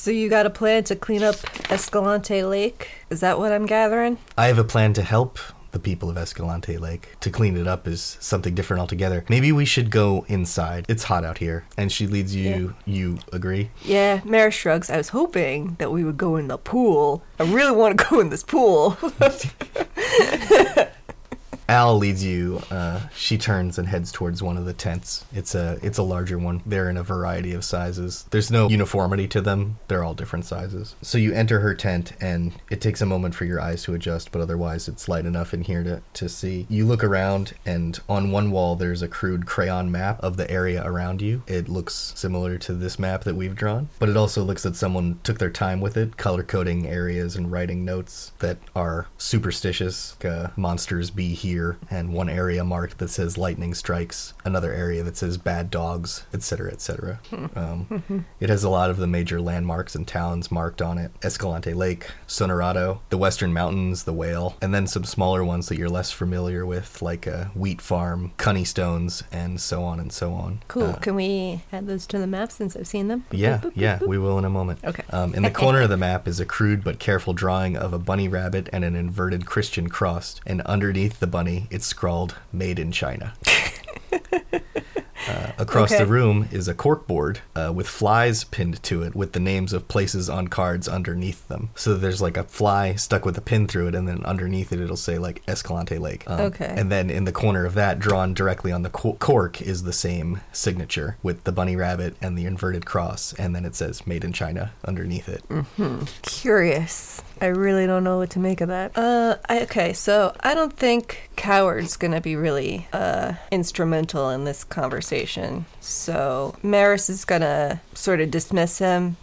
So you got a plan to clean up Escalante Lake? Is that what I'm gathering? I have a plan to help the people of Escalante Lake. To clean it up is something different altogether. Maybe we should go inside. It's hot out here. And she leads you. Yeah. You agree? Yeah, Maris shrugs. I was hoping that we would go in the pool. I really want to go in this pool. Al leads you. Uh, she turns and heads towards one of the tents. It's a it's a larger one. They're in a variety of sizes. There's no uniformity to them. They're all different sizes. So you enter her tent, and it takes a moment for your eyes to adjust, but otherwise it's light enough in here to, to see. You look around, and on one wall there's a crude crayon map of the area around you. It looks similar to this map that we've drawn, but it also looks that someone took their time with it, color-coding areas and writing notes that are superstitious. Like, uh, monsters be here. And one area marked that says lightning strikes, another area that says bad dogs, et cetera, et cetera. Um, it has a lot of the major landmarks and towns marked on it. Escalante Lake, Sonorado, the Western Mountains, the Whale, and then some smaller ones that you're less familiar with, like a wheat farm, Cunny Stones, and so on and so on. Cool. Uh, Can we add those to the map since I've seen them? Yeah, boop, boop, yeah, boop. We will in a moment. Okay. Um, in the corner of the map is a crude but careful drawing of a bunny rabbit and an inverted Christian cross, and underneath the bunny it's scrawled, made in China. Uh, across okay. the room is a corkboard uh, with flies pinned to it with the names of places on cards underneath them. So there's like a fly stuck with a pin through it, and then underneath it, it'll say like Escalante Lake. Um, okay. And then in the corner of that, drawn directly on the cor- cork, is the same signature with the bunny rabbit and the inverted cross. And then it says made in China underneath it. Mm-hmm. Curious. I really don't know what to make of that. Uh, I, okay, so I don't think Coward's going to be really uh, instrumental in this conversation. So Maris is going to sort of dismiss him.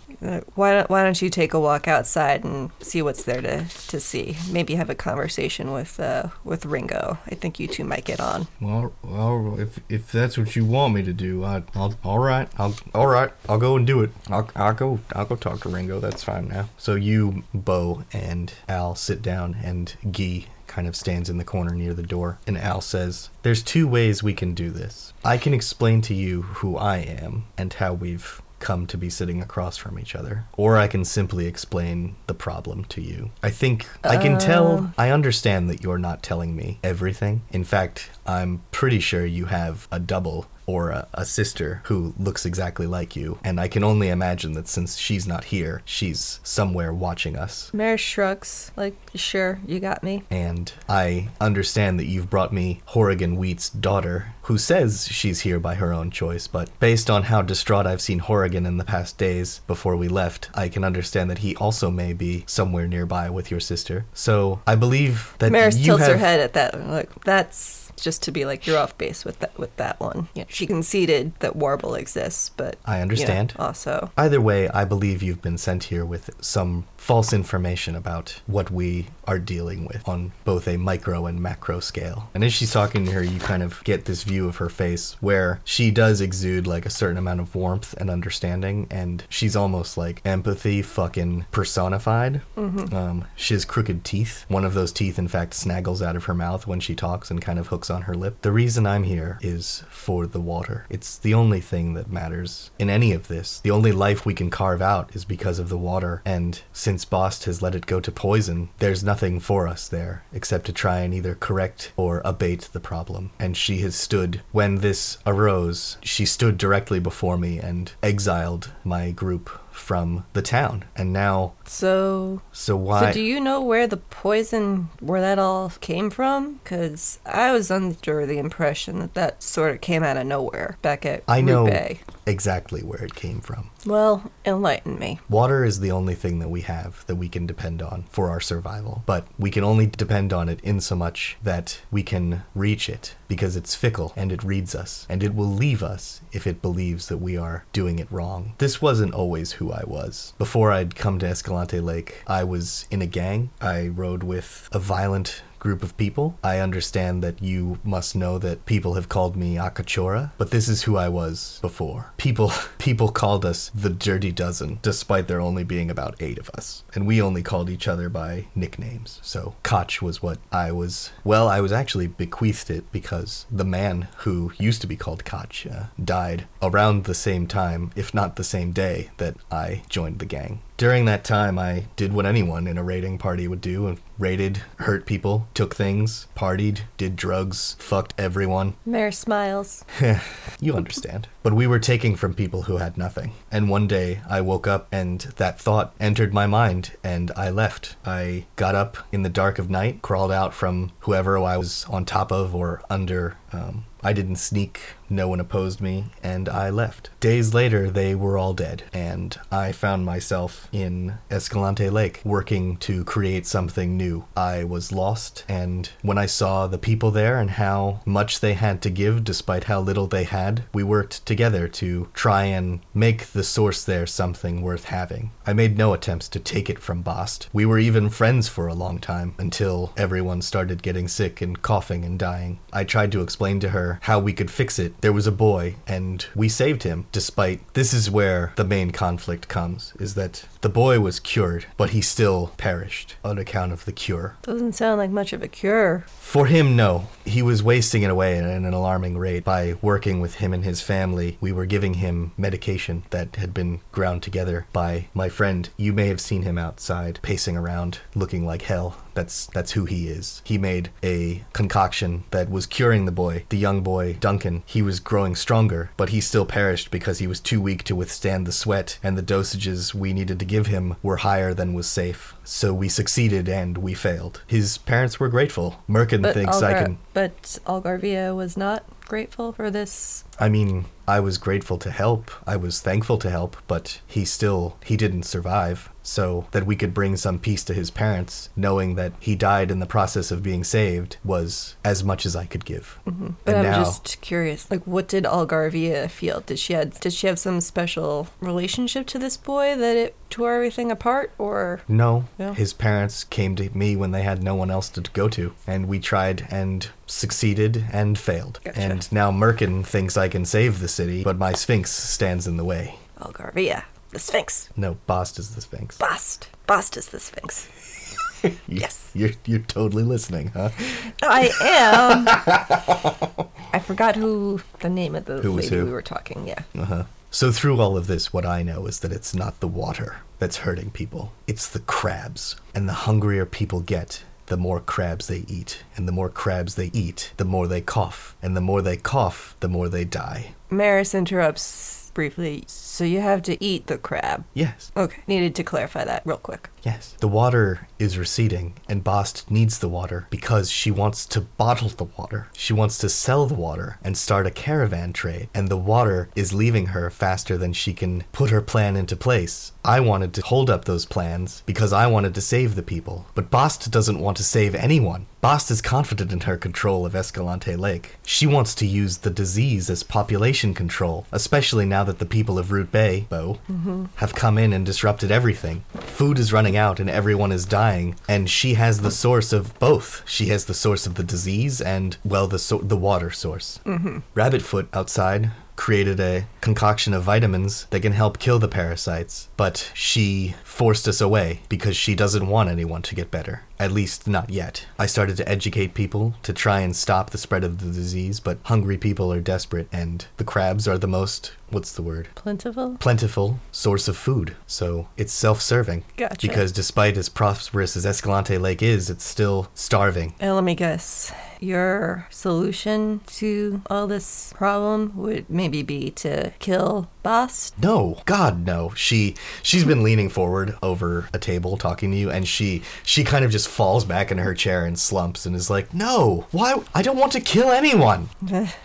Why don't, why don't you take a walk outside and see what's there to, to see? Maybe have a conversation with uh, with Ringo. I think you two might get on. Well, well if if that's what you want me to do, I, I'll all right. I'll all right. I'll go and do it. I'll I'll go. I'll go talk to Ringo. That's fine now. So you, Bo, and Al sit down, and Guy kind of stands in the corner near the door, and Al says, "There's two ways we can do this. I can explain to you who I am and how we've come to be sitting across from each other, or I can simply explain the problem to you. I think I can uh... tell, I understand that you're not telling me everything. In fact, I'm pretty sure you have a double or a, a sister who looks exactly like you, and I can only imagine that since she's not here, she's somewhere watching us." Maris shrugs, like, sure, you got me. "And I understand that you've brought me Horrigan Wheat's daughter, who says she's here by her own choice, but based on how distraught I've seen Horrigan in the past days before we left, I can understand that he also may be somewhere nearby with your sister. So I believe that Maris you tilts have... her head at that, like, that's... just to be like, you're off base with that with that one. Yeah. She conceded that Warble exists, but I understand. You know, also, either way, I believe you've been sent here with some false information about what we are dealing with on both a micro and macro scale." And as she's talking to her, you kind of get this view of her face where she does exude like a certain amount of warmth and understanding, and she's almost like empathy fucking personified. Mm-hmm. Um, she has crooked teeth. One of those teeth, in fact, snaggles out of her mouth when she talks and kind of hooks on her lip. "The reason I'm here is for the water. It's the only thing that matters in any of this. The only life we can carve out is because of the water, and since Bost has let it go to poison, there's nothing for us there except to try and either correct or abate the problem. And she has stood, when this arose, she stood directly before me and exiled my group from the town, and now so so why so do you know where the poison, where that all came from? Because I was under the impression that that sort of came out of nowhere back at I Root know Bay. Exactly where it came from. Well, enlighten me. Water is the only thing that we have that we can depend on for our survival, but we can only depend on it in so much that we can reach it, because it's fickle and it reads us, and it will leave us if it believes that we are doing it wrong. This wasn't always who I was. Before I'd come to Escalante Lake, I was in a gang. I rode with a violent group of people. I understand that you must know that people have called me Akachora, but this is who I was before. People people called us the Dirty Dozen, despite there only being about eight of us. And we only called each other by nicknames. So Koch was what I was, well, I was actually bequeathed it because the man who used to be called Koch uh, died around the same time, if not the same day, that I joined the gang. During that time, I did what anyone in a raiding party would do, and raided, hurt people, took things, partied, did drugs, fucked everyone. Maris smiles. You understand. But we were taking from people who had nothing. And one day, I woke up, and that thought entered my mind, and I left. I got up in the dark of night, crawled out from whoever I was on top of or under. Um, I didn't sneak, no one opposed me, and I left. Days later, they were all dead, and I found myself in Escalante Lake, working to create something new. I was lost, and when I saw the people there and how much they had to give despite how little they had, we worked together to try and make the source there something worth having. I made no attempts to take it from Bost. We were even friends for a long time, until everyone started getting sick and coughing and dying. I tried to explain to her how we could fix it. There was a boy, and we saved him, despite... This is where the main conflict comes, is that the boy was cured, but he still perished on account of the cure. Doesn't sound like much of a cure. For him, no. He was wasting it away in an alarming rate. By working with him and his family, we were giving him medication that had been ground together by my friend. You may have seen him outside, pacing around, looking like hell. That's that's who he is. He made a concoction that was curing the boy, the young boy, Duncan. He was growing stronger, but he still perished because he was too weak to withstand the sweat, and the dosages we needed to give him were higher than was safe. So we succeeded and we failed. His parents were grateful. Merkin but thinks Algar- I can... But Algarvia was not grateful for this? I mean... I was grateful to help. I was thankful to help, but he still, he didn't survive. So that we could bring some peace to his parents, knowing that he died in the process of being saved, was as much as I could give. Mm-hmm. But and I'm now, just curious, like, what did Algarvia feel? Did she had, did she have some special relationship to this boy that it tore everything apart, or? No. no. His parents came to me when they had no one else to go to, and we tried and succeeded and failed. Gotcha. And now Merkin thinks I can save the city, but my Sphinx stands in the way. Algarvia, the Sphinx. No, Bost is the Sphinx. Bost. Bost is the Sphinx. Yes. You're you're totally listening, huh? I am. I forgot who the name of the who lady who? we were talking, yeah. Uh-huh. So through all of this, what I know is that it's not the water that's hurting people. It's the crabs. And the hungrier people get, the more crabs they eat. And the more crabs they eat, the more they cough. And the more they cough, the more they die. Maris interrupts briefly. So you have to eat the crab? Yes. Okay. Needed to clarify that real quick. Yes. The water is receding, and Bost needs the water because she wants to bottle the water. She wants to sell the water and start a caravan trade, and the water is leaving her faster than she can put her plan into place. I wanted to hold up those plans because I wanted to save the people, but Bost doesn't want to save anyone. Bost is confident in her control of Escalante Lake. She wants to use the disease as population control, especially now that the people of Root Bay, Bo, mm-hmm. have come in and disrupted everything. Food is running out and everyone is dying. And she has the source of both. She has the source of the disease and, well, the so- the water source. Mm-hmm. Rabbitfoot outside created a concoction of vitamins that can help kill the parasites, but she forced us away because she doesn't want anyone to get better. At least not yet. I started to educate people to try and stop the spread of the disease, but hungry people are desperate, and the crabs are the most, what's the word? Plentiful? Plentiful source of food. So it's self-serving. Gotcha. Because despite as prosperous as Escalante Lake is, it's still starving. And let me guess, your solution to all this problem would maybe be to kill Bost? No. God, no. She, she's been leaning forward over a table talking to you, and she, she kind of just falls back in her chair and slumps and is like, no, why? I don't want to kill anyone.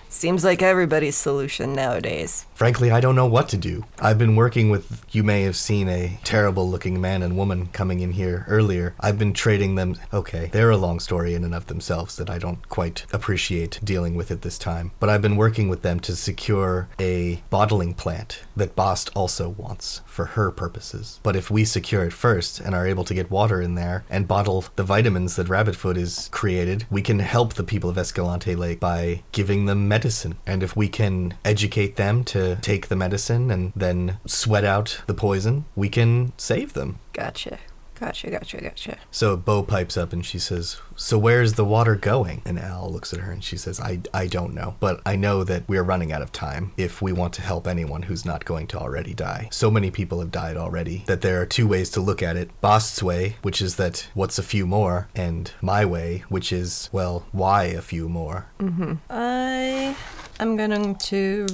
Seems like everybody's solution nowadays. Frankly, I don't know what to do. I've been working with, you may have seen a terrible looking man and woman coming in here earlier. I've been trading them. Okay, they're a long story in and of themselves that I don't quite appreciate dealing with at this time. But I've been working with them to secure a bottling plant that Bost also wants for her purposes. But if we secure it first and are able to get water in there and bottle the vitamins that Rabbitfoot is created, we can help the people of Escalante Lake by giving them medicine. Medicine. And if we can educate them to take the medicine and then sweat out the poison, we can save them. Gotcha. Gotcha, gotcha, gotcha. So Bo pipes up and she says, so where's the water going? And Al looks at her and she says, I, I don't know, but I know that we're running out of time if we want to help anyone who's not going to already die. So many people have died already that there are two ways to look at it. Bost's way, which is that what's a few more, and my way, which is, well, why a few more? Mm-hmm. I am going to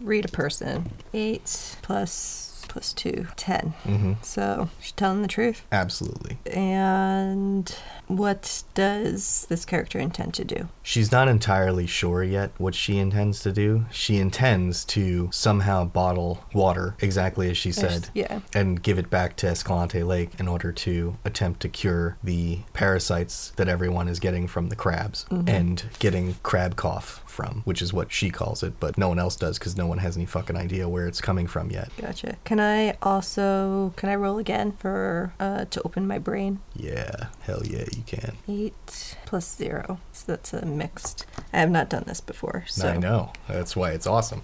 read a person. Eight plus... plus two, ten. Mm-hmm. So she's telling the truth. Absolutely. And what does this character intend to do? She's not entirely sure yet what she intends to do. She intends to somehow bottle water, exactly as she said, yeah, and give it back to Escalante Lake in order to attempt to cure the parasites that everyone is getting from the crabs, mm-hmm, and getting crab cough from, which is what she calls it, but no one else does because no one has any fucking idea where it's coming from yet. Gotcha. Can I I also, can I roll again for, uh, to open my brain? Yeah, hell yeah, you can. Eight plus zero, so that's a mixed. I have not done this before, so. I know, that's why it's awesome.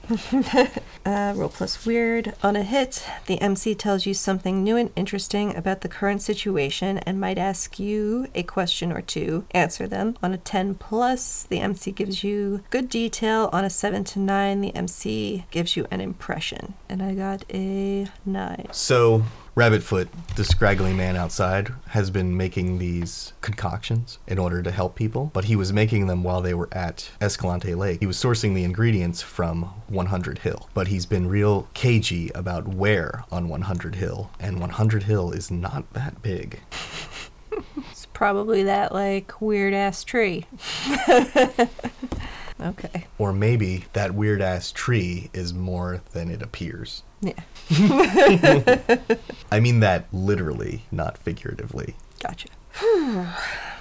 uh, roll plus weird. On a hit, the M C tells you something new and interesting about the current situation and might ask you a question or two. Answer them. On a ten plus, the M C gives you good detail. On a seven to nine, the M C gives you an impression. And I got a nine. So... Rabbitfoot, the scraggly man outside, has been making these concoctions in order to help people, but he was making them while they were at Escalante Lake. He was sourcing the ingredients from one hundred Hill, but he's been real cagey about where on one hundred Hill, and one hundred Hill is not that big. It's probably that, like, weird-ass tree. Okay. Or maybe that weird-ass tree is more than it appears. Yeah. I mean that literally, not figuratively. Gotcha.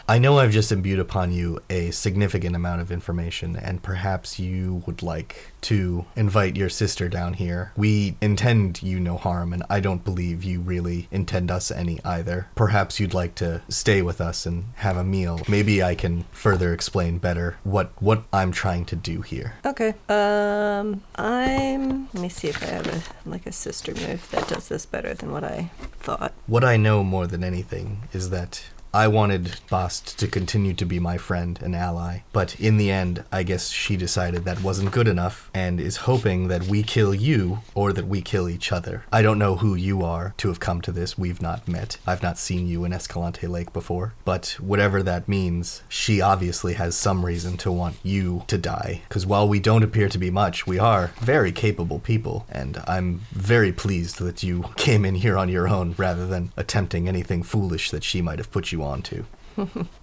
I know I've just imbued upon you a significant amount of information, and perhaps you would like to invite your sister down here. We intend you no harm, and I don't believe you really intend us any either. Perhaps you'd like to stay with us and have a meal. Maybe I can further explain better what, what I'm trying to do here. Okay. Um, I'm... Let me see if I have a, like a sister move that does this better than what I thought. What I know more than anything is that... I wanted Bost to continue to be my friend and ally, but in the end, I guess she decided that wasn't good enough and is hoping that we kill you or that we kill each other. I don't know who you are to have come to this. We've not met. I've not seen you in Escalante Lake before, but whatever that means, she obviously has some reason to want you to die, because while we don't appear to be much, we are very capable people, and I'm very pleased that you came in here on your own rather than attempting anything foolish that she might have put you on to.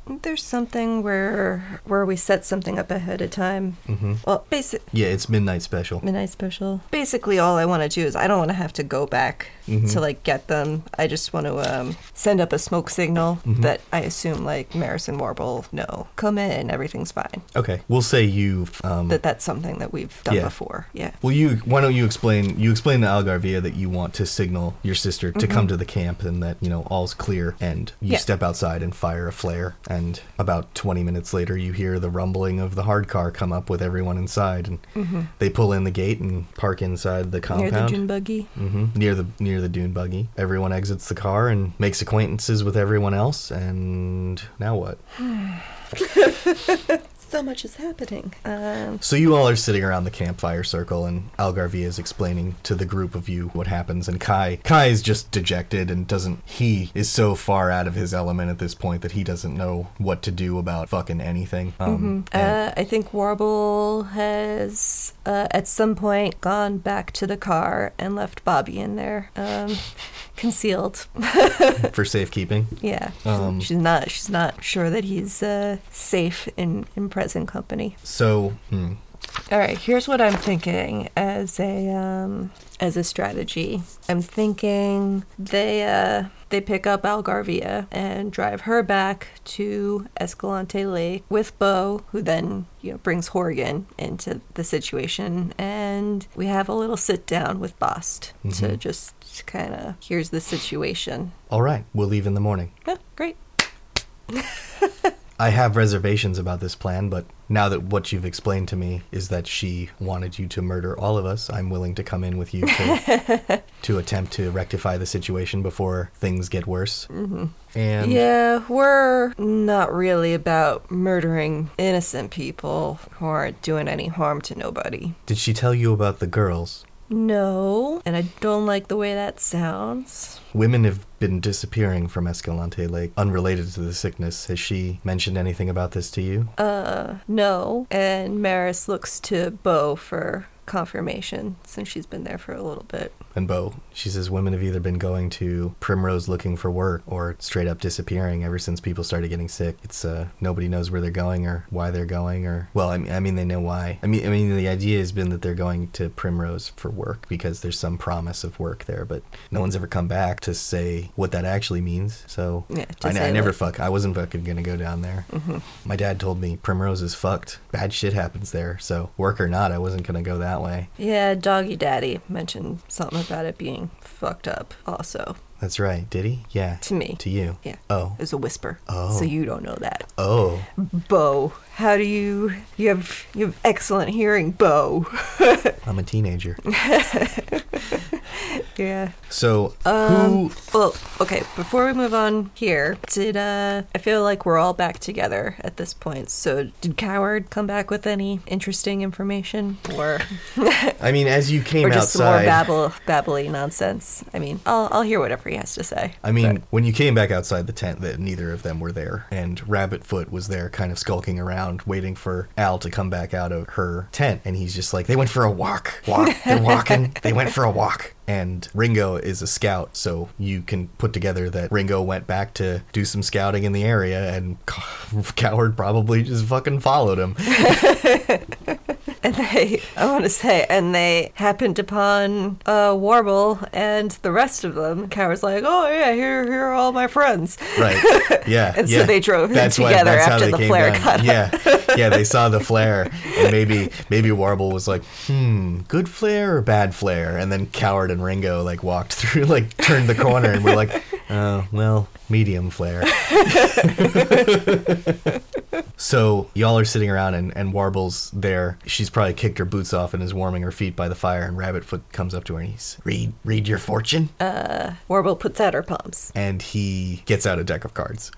There's something where where we set something up ahead of time. Mm-hmm. Well, basically... Yeah, it's Midnight Special. Midnight Special. Basically, all I want to do is I don't want to have to go back, mm-hmm, to, like, get them. I just want to um, send up a smoke signal, mm-hmm, that I assume, like, Maricent Warble, no, come in, everything's fine. Okay. We'll say you've... Um, that that's something that we've done, yeah, before. Yeah. Well, you why don't you explain... You explain to Algarvia that you want to signal your sister to, mm-hmm, come to the camp and that, you know, all's clear, and you, yeah, step outside and fire a flare, and about twenty minutes later you hear the rumbling of the hard car come up with everyone inside, and, mm-hmm, they pull in the gate and park inside the compound. Near the dune buggy. Mm-hmm. Near the near the dune buggy. Everyone exits the car and makes acquaintances with everyone else, and now what? So much is happening. Um, so you all are sitting around the campfire circle, and Algarvia is explaining to the group of you what happens, and Kai, Kai is just dejected and doesn't, he is so far out of his element at this point that he doesn't know what to do about fucking anything. Um, mm-hmm. uh, I think Warble has, uh, at some point, gone back to the car and left Bobby in there. Um... Concealed. For safekeeping? Yeah. Um, she's not She's not sure that he's uh, safe in, in present company. So, hmm. All right, here's what I'm thinking as a, um, as a strategy. I'm thinking they... Uh, They pick up Algarvia and drive her back to Escalante Lake with Bo, who then, you know, brings Horrigan into the situation. And we have a little sit down with Bost, mm-hmm, to just kind of, here's the situation. All right, we'll leave in the morning. Oh, great. I have reservations about this plan, but now that what you've explained to me is that she wanted you to murder all of us, I'm willing to come in with you to, to attempt to rectify the situation before things get worse. Mm-hmm. And yeah, we're not really about murdering innocent people who aren't doing any harm to nobody. Did she tell you about the girls? No, and I don't like the way that sounds. Women have been disappearing from Escalante Lake, unrelated to the sickness. Has she mentioned anything about this to you? Uh, no, and Maris looks to Bo for confirmation, since she's been there for a little bit. And Bo, she says women have either been going to Primrose looking for work or straight up disappearing ever since people started getting sick. It's uh nobody knows where they're going or why they're going, or well, I mean, I mean they know why. I mean, I mean the idea has been that they're going to Primrose for work because there's some promise of work there, but no one's ever come back to say what that actually means. So yeah, I, I never like, fuck. I wasn't fucking gonna go down there. Mm-hmm. My dad told me Primrose is fucked. Bad shit happens there. So work or not, I wasn't gonna go that way. Yeah, Doggy Daddy mentioned something about it being fucked up also. That's right. Did he? Yeah. To me. To you. Yeah. Oh. It was a whisper. Oh. So you don't know that. Oh. Bo, how do you... You have you have excellent hearing, Bo. I'm a teenager. Yeah. So, um, who... Well, okay, before we move on here, did, uh... I feel like we're all back together at this point, so did Coward come back with any interesting information? Or... I mean, as you came outside... Or just outside, some more babble, babbly nonsense. I mean, I'll, I'll hear whatever he has to say. I mean, but when you came back outside the tent, that neither of them were there, and Rabbitfoot was there kind of skulking around, waiting for Al to come back out of her tent, and he's just like, they went for a walk. Walk. They're walking. They went for a walk. And Ringo is a scout, so you can put together that Ringo went back to do some scouting in the area, and Coward probably just fucking followed him. And they, I want to say, and they happened upon uh, Warble and the rest of them. Coward's like, oh yeah, here, here are all my friends. Right, yeah. And yeah. So they drove that's them together why, that's after how they the came flare down. Got yeah. Up. Yeah, they saw the flare, and maybe maybe Warble was like, hmm, good flare or bad flare? And then Coward and Ringo like walked through, like turned the corner, and were like, oh, well, medium flare. So y'all are sitting around, and, and Warble's there. She's probably kicked her boots off and is warming her feet by the fire, and Rabbitfoot comes up to her and he's, read read your fortune? Uh, Warble puts out her palms. And he gets out a deck of cards.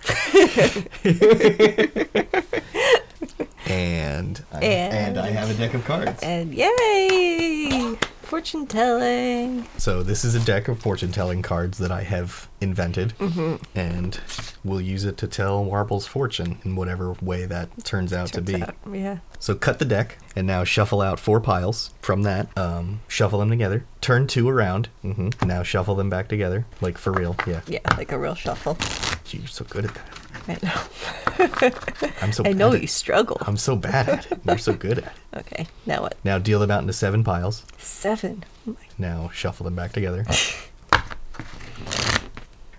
and, I, and, and I have a deck of cards. And yay! Fortune telling. So this is a deck of fortune telling cards that I have invented, mm-hmm. and we'll use it to tell Warble's fortune in whatever way that turns out turns to be. Out. Yeah. So cut the deck and now shuffle out four piles from that. Um, shuffle them together. Turn two around. Mm-hmm. Now shuffle them back together, like for real. Yeah. Yeah, like a real shuffle. You're so good at that. I know. I'm so I know you struggle. I'm so bad at it. You're so good at it. Okay, now what? Now deal them out into seven piles. Seven. Oh my. Now shuffle them back together.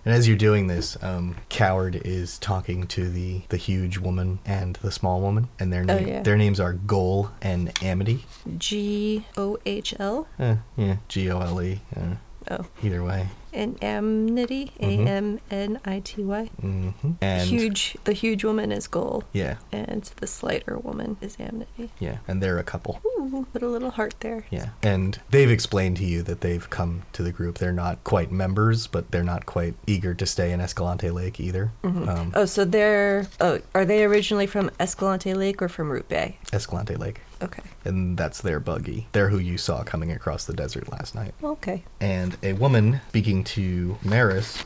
And as you're doing this, um, Coward is talking to the, the huge woman and the small woman, and their name, oh, yeah. their names are Gohl and Amity. G O H L. Uh, yeah, G O L E. Uh, oh. Either way. And Amity, mm-hmm. A M N I T Y. Mm-hmm. And huge, the huge woman is Gohl. Yeah. And the slighter woman is Amity. Yeah, and they're a couple. Ooh, put a little heart there. Yeah, and they've explained to you that they've come to the group. They're not quite members, but they're not quite eager to stay in Escalante Lake either. Mm-hmm. Um, oh, so they're, oh, are they originally from Escalante Lake or from Root Bay? Escalante Lake. Okay. And that's their buggy. They're who you saw coming across the desert last night. Okay. And a woman speaking to Maris,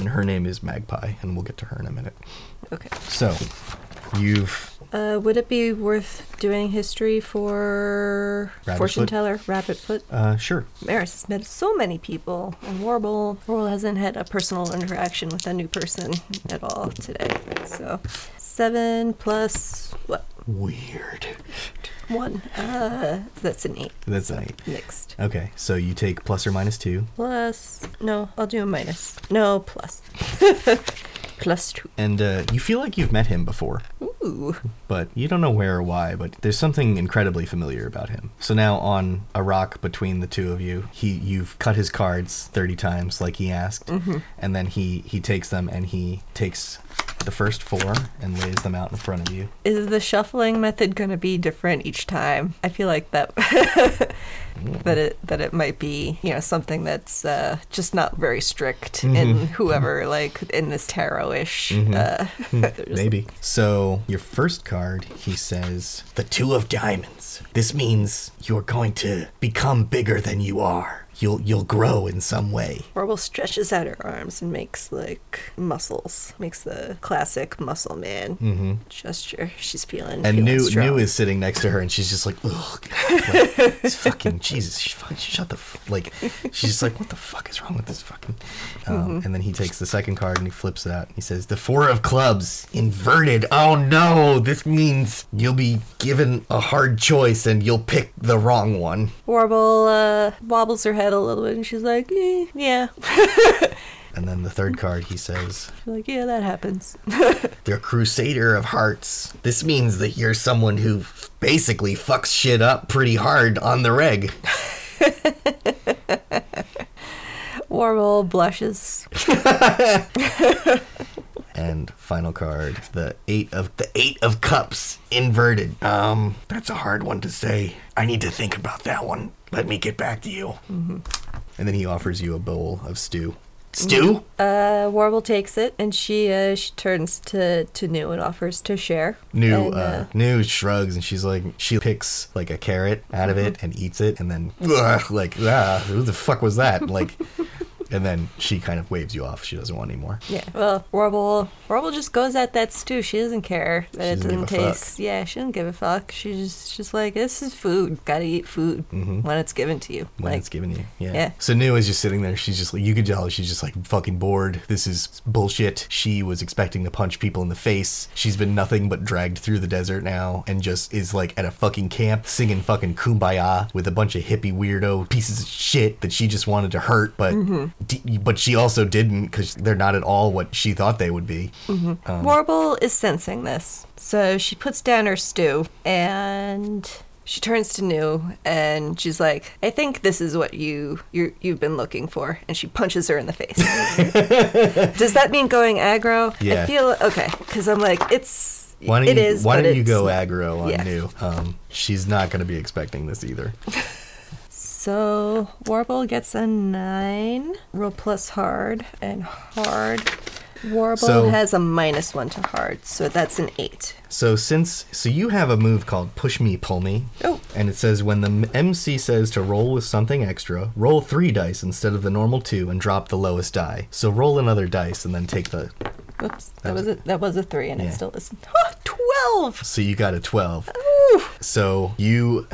and her name is Magpie, and we'll get to her in a minute. Okay. So, you've... Uh, would it be worth doing history for Rabbit fortune foot? teller, Rabbitfoot? Uh, sure. Maris has met so many people, and Warble, Warble hasn't had a personal interaction with a new person at all today. So, seven plus what? Weird. One. Uh, that's an eight. That's an eight. Mixed. Okay, so you take plus or minus two. Plus. No, I'll do a minus. No, plus. Plus two. And uh, you feel like you've met him before. Ooh. But you don't know where or why, but there's something incredibly familiar about him. So now on a rock between the two of you, he you've cut his cards thirty times like he asked, mm-hmm. and then he, he takes them and he takes the first four and lays them out in front of you. Is the shuffling method going to be different each time? I feel like that that it that it might be, you know, something that's uh, just not very strict mm-hmm. in whoever, like, in this tarot-ish. Mm-hmm. Uh, Maybe. So your first card, he says, the Two of Diamonds. This means you're going to become bigger than you are. You'll you'll grow in some way. Warble stretches out her arms and makes, like, muscles. Makes the classic muscle man mm-hmm. gesture. She's feeling And feeling New strong. New is sitting next to her, and she's just like, ugh. Like, it's fucking, Jesus, she fucking, shut the, f-. like, she's just like, what the fuck is wrong with this fucking? Um, mm-hmm. And then he takes the second card, and he flips it out. He says, the Four of Clubs, inverted. Oh, no, this means you'll be given a hard choice, and you'll pick the wrong one. Warble uh, wobbles her head a little bit, and she's like, eh, yeah. And then the third card, he says, she's like, yeah, that happens. The Crusader of Hearts. This means that you're someone who f- basically fucks shit up pretty hard on the reg. Warble blushes. And final card, the eight of the eight of cups, inverted. Um, that's a hard one to say. I need to think about that one. Let me get back to you. Mm-hmm. And then he offers you a bowl of stew. Stew? Uh, Warble takes it, and she uh, she turns to, to New and offers to share. New and, uh, uh, New shrugs, and she's like, she picks like a carrot out of it and eats it, and then like, ah, who the fuck was that? Like. And then she kind of waves you off. She doesn't want any more. Yeah. Well, Warble, Warble just goes at that stew. She doesn't care that it doesn't taste. Fuck. Yeah, she doesn't give a fuck. She's just, she's like, this is food. Gotta eat food mm-hmm. when it's given to you. When like, it's given to you. Yeah. yeah. So New is just sitting there. She's just like, you could tell she's just like fucking bored. This is bullshit. She was expecting to punch people in the face. She's been nothing but dragged through the desert now, and just is like at a fucking camp singing fucking Kumbaya with a bunch of hippie weirdo pieces of shit that she just wanted to hurt, but. Mm-hmm. D- but she also didn't, because they're not at all what she thought they would be. Mm-hmm. Um, Warble is sensing this, so she puts down her stew, and she turns to New, and she's like, I think this is what you, you, you've been looking for, and she punches her in the face. Does that mean going aggro? Yeah. I feel, okay, because I'm like, it's... Why don't it you, is, why don't you go aggro on yeah. New? Um, she's not going to be expecting this either. So Warble gets a nine, roll plus hard, and hard. Warble so, has a minus one to hard, so that's an eight. So since so you have a move called Push Me, Pull Me. Oh. And it says when the M C says to roll with something extra, roll three dice instead of the normal two and drop the lowest die. So roll another dice and then take the... Whoops, that, that was a, that was a three, and yeah. it still isn't. Oh, twelve! So you got a twelve. Ooh. So you,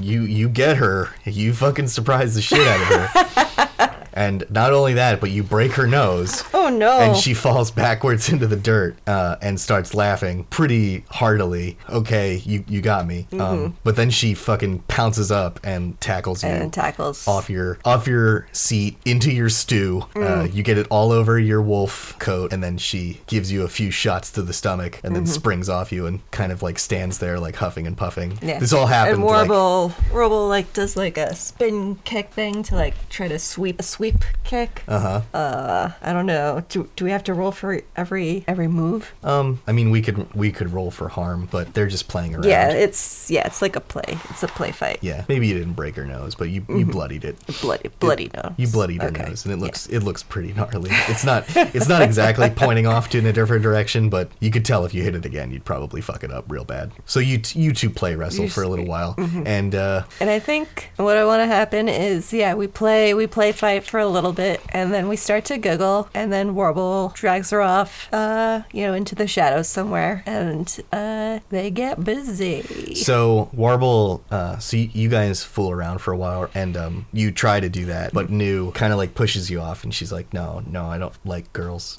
you, you get her. You fucking surprise the shit out of her. And not only that, but you break her nose. Oh, no. And she falls backwards into the dirt uh, and starts laughing pretty heartily. Okay, you, you got me. Mm-hmm. Um, but then she fucking pounces up and tackles you. And tackles. Off your, off your seat, into your stew. Mm. Uh, you get it all over your wolf coat, and then she gives you a few shots to the stomach and then mm-hmm. springs off you and kind of, like, stands there, like, huffing and puffing. Yeah. This all happened. And Warble, like, Warble, like, does, like, a spin kick thing to, like, try to sweep a sweep. kick. Uh-huh. Uh, I don't know. Do do we have to roll for every every move? Um, I mean, we could we could roll for harm, but they're just playing around. Yeah, it's yeah, it's like a play. It's a play fight. Yeah. Maybe you didn't break her nose, but you, you mm-hmm. bloodied it. Bloody bloody nose. You bloodied okay. her nose, and it looks yeah. it looks pretty gnarly. It's not it's not exactly pointing off to in a different direction, but you could tell if you hit it again, you'd probably fuck it up real bad. So you t- you two play wrestle You're for a little sweet. while, mm-hmm. and uh, and I think what I want to happen is yeah, we play we play fight for a little bit, and then we start to giggle, and then Warble drags her off, uh, you know, into the shadows somewhere, and uh, they get busy. So Warble, uh, so y- you guys fool around for a while, and um, you try to do that, but New kind of like pushes you off, and she's like, no, no, I don't like girls.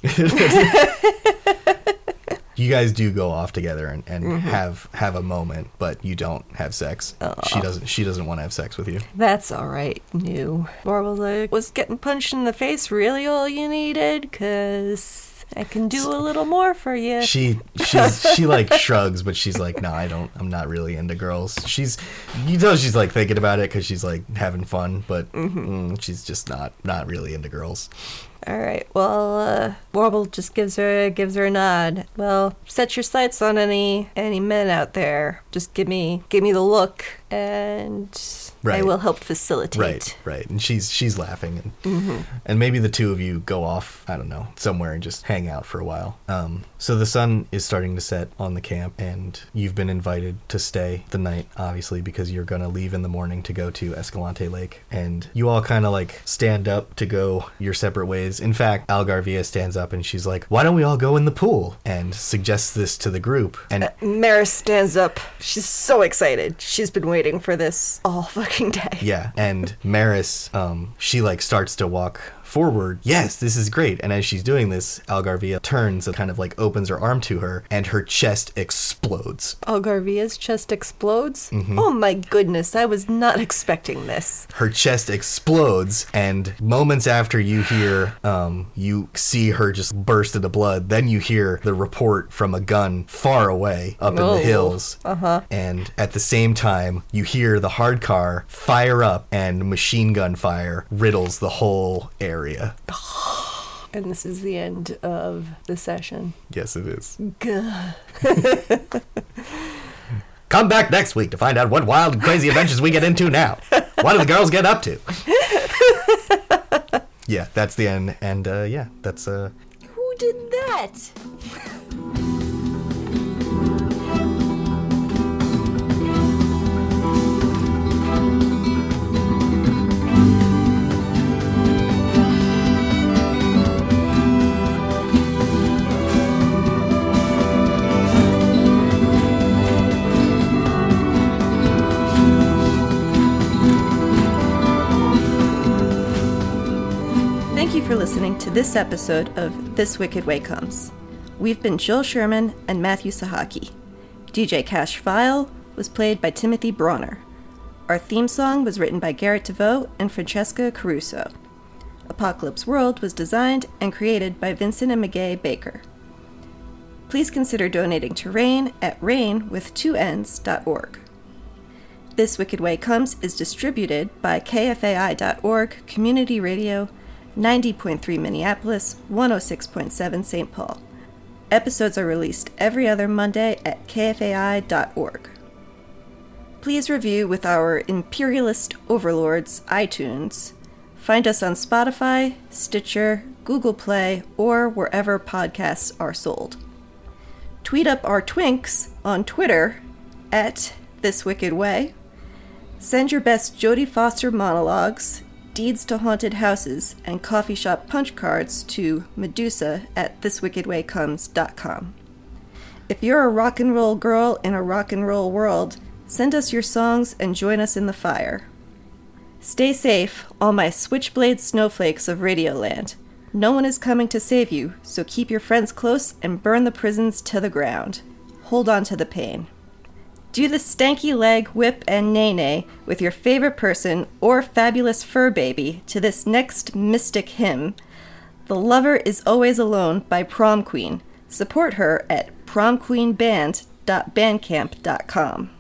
You guys do go off together and, and mm-hmm. have, have a moment, but you don't have sex. Oh. She doesn't She doesn't want to have sex with you. That's all right, New. Warble was getting punched in the face really all you needed, because I can do a little more for you. She she's, she like shrugs, but she's like, no, nah, I don't. I'm not really into girls. She's, you know, she's like thinking about it because she's like having fun, but mm-hmm. mm, she's just not not really into girls. All right. Well, uh, Warble just gives her gives her a nod. Well, set your sights on any any men out there. Just give me give me the look, and right. I will help facilitate. Right, right. And she's she's laughing, and mm-hmm. and maybe the two of you go off. I don't know, somewhere and just hang out for a while. Um. So the sun is starting to set on the camp, and you've been invited to stay the night, obviously, because you're gonna leave in the morning to go to Escalante Lake, and you all kind of like stand up to go your separate ways. In fact, Algarvia stands up and she's like, why don't we all go in the pool? And suggests this to the group. And uh, Maris stands up. She's so excited. She's been waiting for this all fucking day. Yeah. And Maris, um, she like starts to walk forward. Yes, this is great. And as she's doing this, Algarvia turns and kind of like opens her arm to her, and her chest explodes. Algarvia's chest explodes? Mm-hmm. Oh my goodness, I was not expecting this. Her chest explodes, and moments after you hear, um, you see her just burst into blood. Then you hear the report from a gun far away up oh. in the hills. Uh-huh. And at the same time, you hear the hard car fire up, and machine gun fire riddles the whole area. Area. And this is the end of the session. Yes, it is. Come back next week to find out what wild and crazy adventures we get into now. What do the girls get up to? Yeah, that's the end. And uh, yeah, that's... Uh... Who did that? For listening to this episode of This Wicked Way Comes. We've been Jill Sherman and Matthew Sahaki. D J Cash File was played by Timothy Bronner. Our theme song was written by Garrett DeVoe and Francesca Caruso. Apocalypse World was designed and created by Vincent and McGay Baker. Please consider donating to Rain at rain with two n's dot org. This Wicked Way Comes is distributed by K F A I dot org, Community Radio, ninety point three Minneapolis, one oh six point seven Saint Paul. Episodes are released every other Monday at K F A I dot org. Please review with our imperialist overlords iTunes. Find us on Spotify, Stitcher, Google Play, or wherever podcasts are sold. Tweet up our twinks on Twitter at This Wicked Way. Send your best Jodie Foster monologues, deeds to haunted houses, and coffee shop punch cards to Medusa at this wicked way comes dot com. If you're a rock and roll girl in a rock and roll world, send us your songs and join us in the fire. Stay safe, all my switchblade snowflakes of Radioland. No one is coming to save you, so keep your friends close and burn the prisons to the ground. Hold on to the pain. Do the stanky leg, whip, and nay-nay with your favorite person or fabulous fur baby to this next mystic hymn, The Lover Is Always Alone by Prom Queen. Support her at prom queen band dot bandcamp dot com.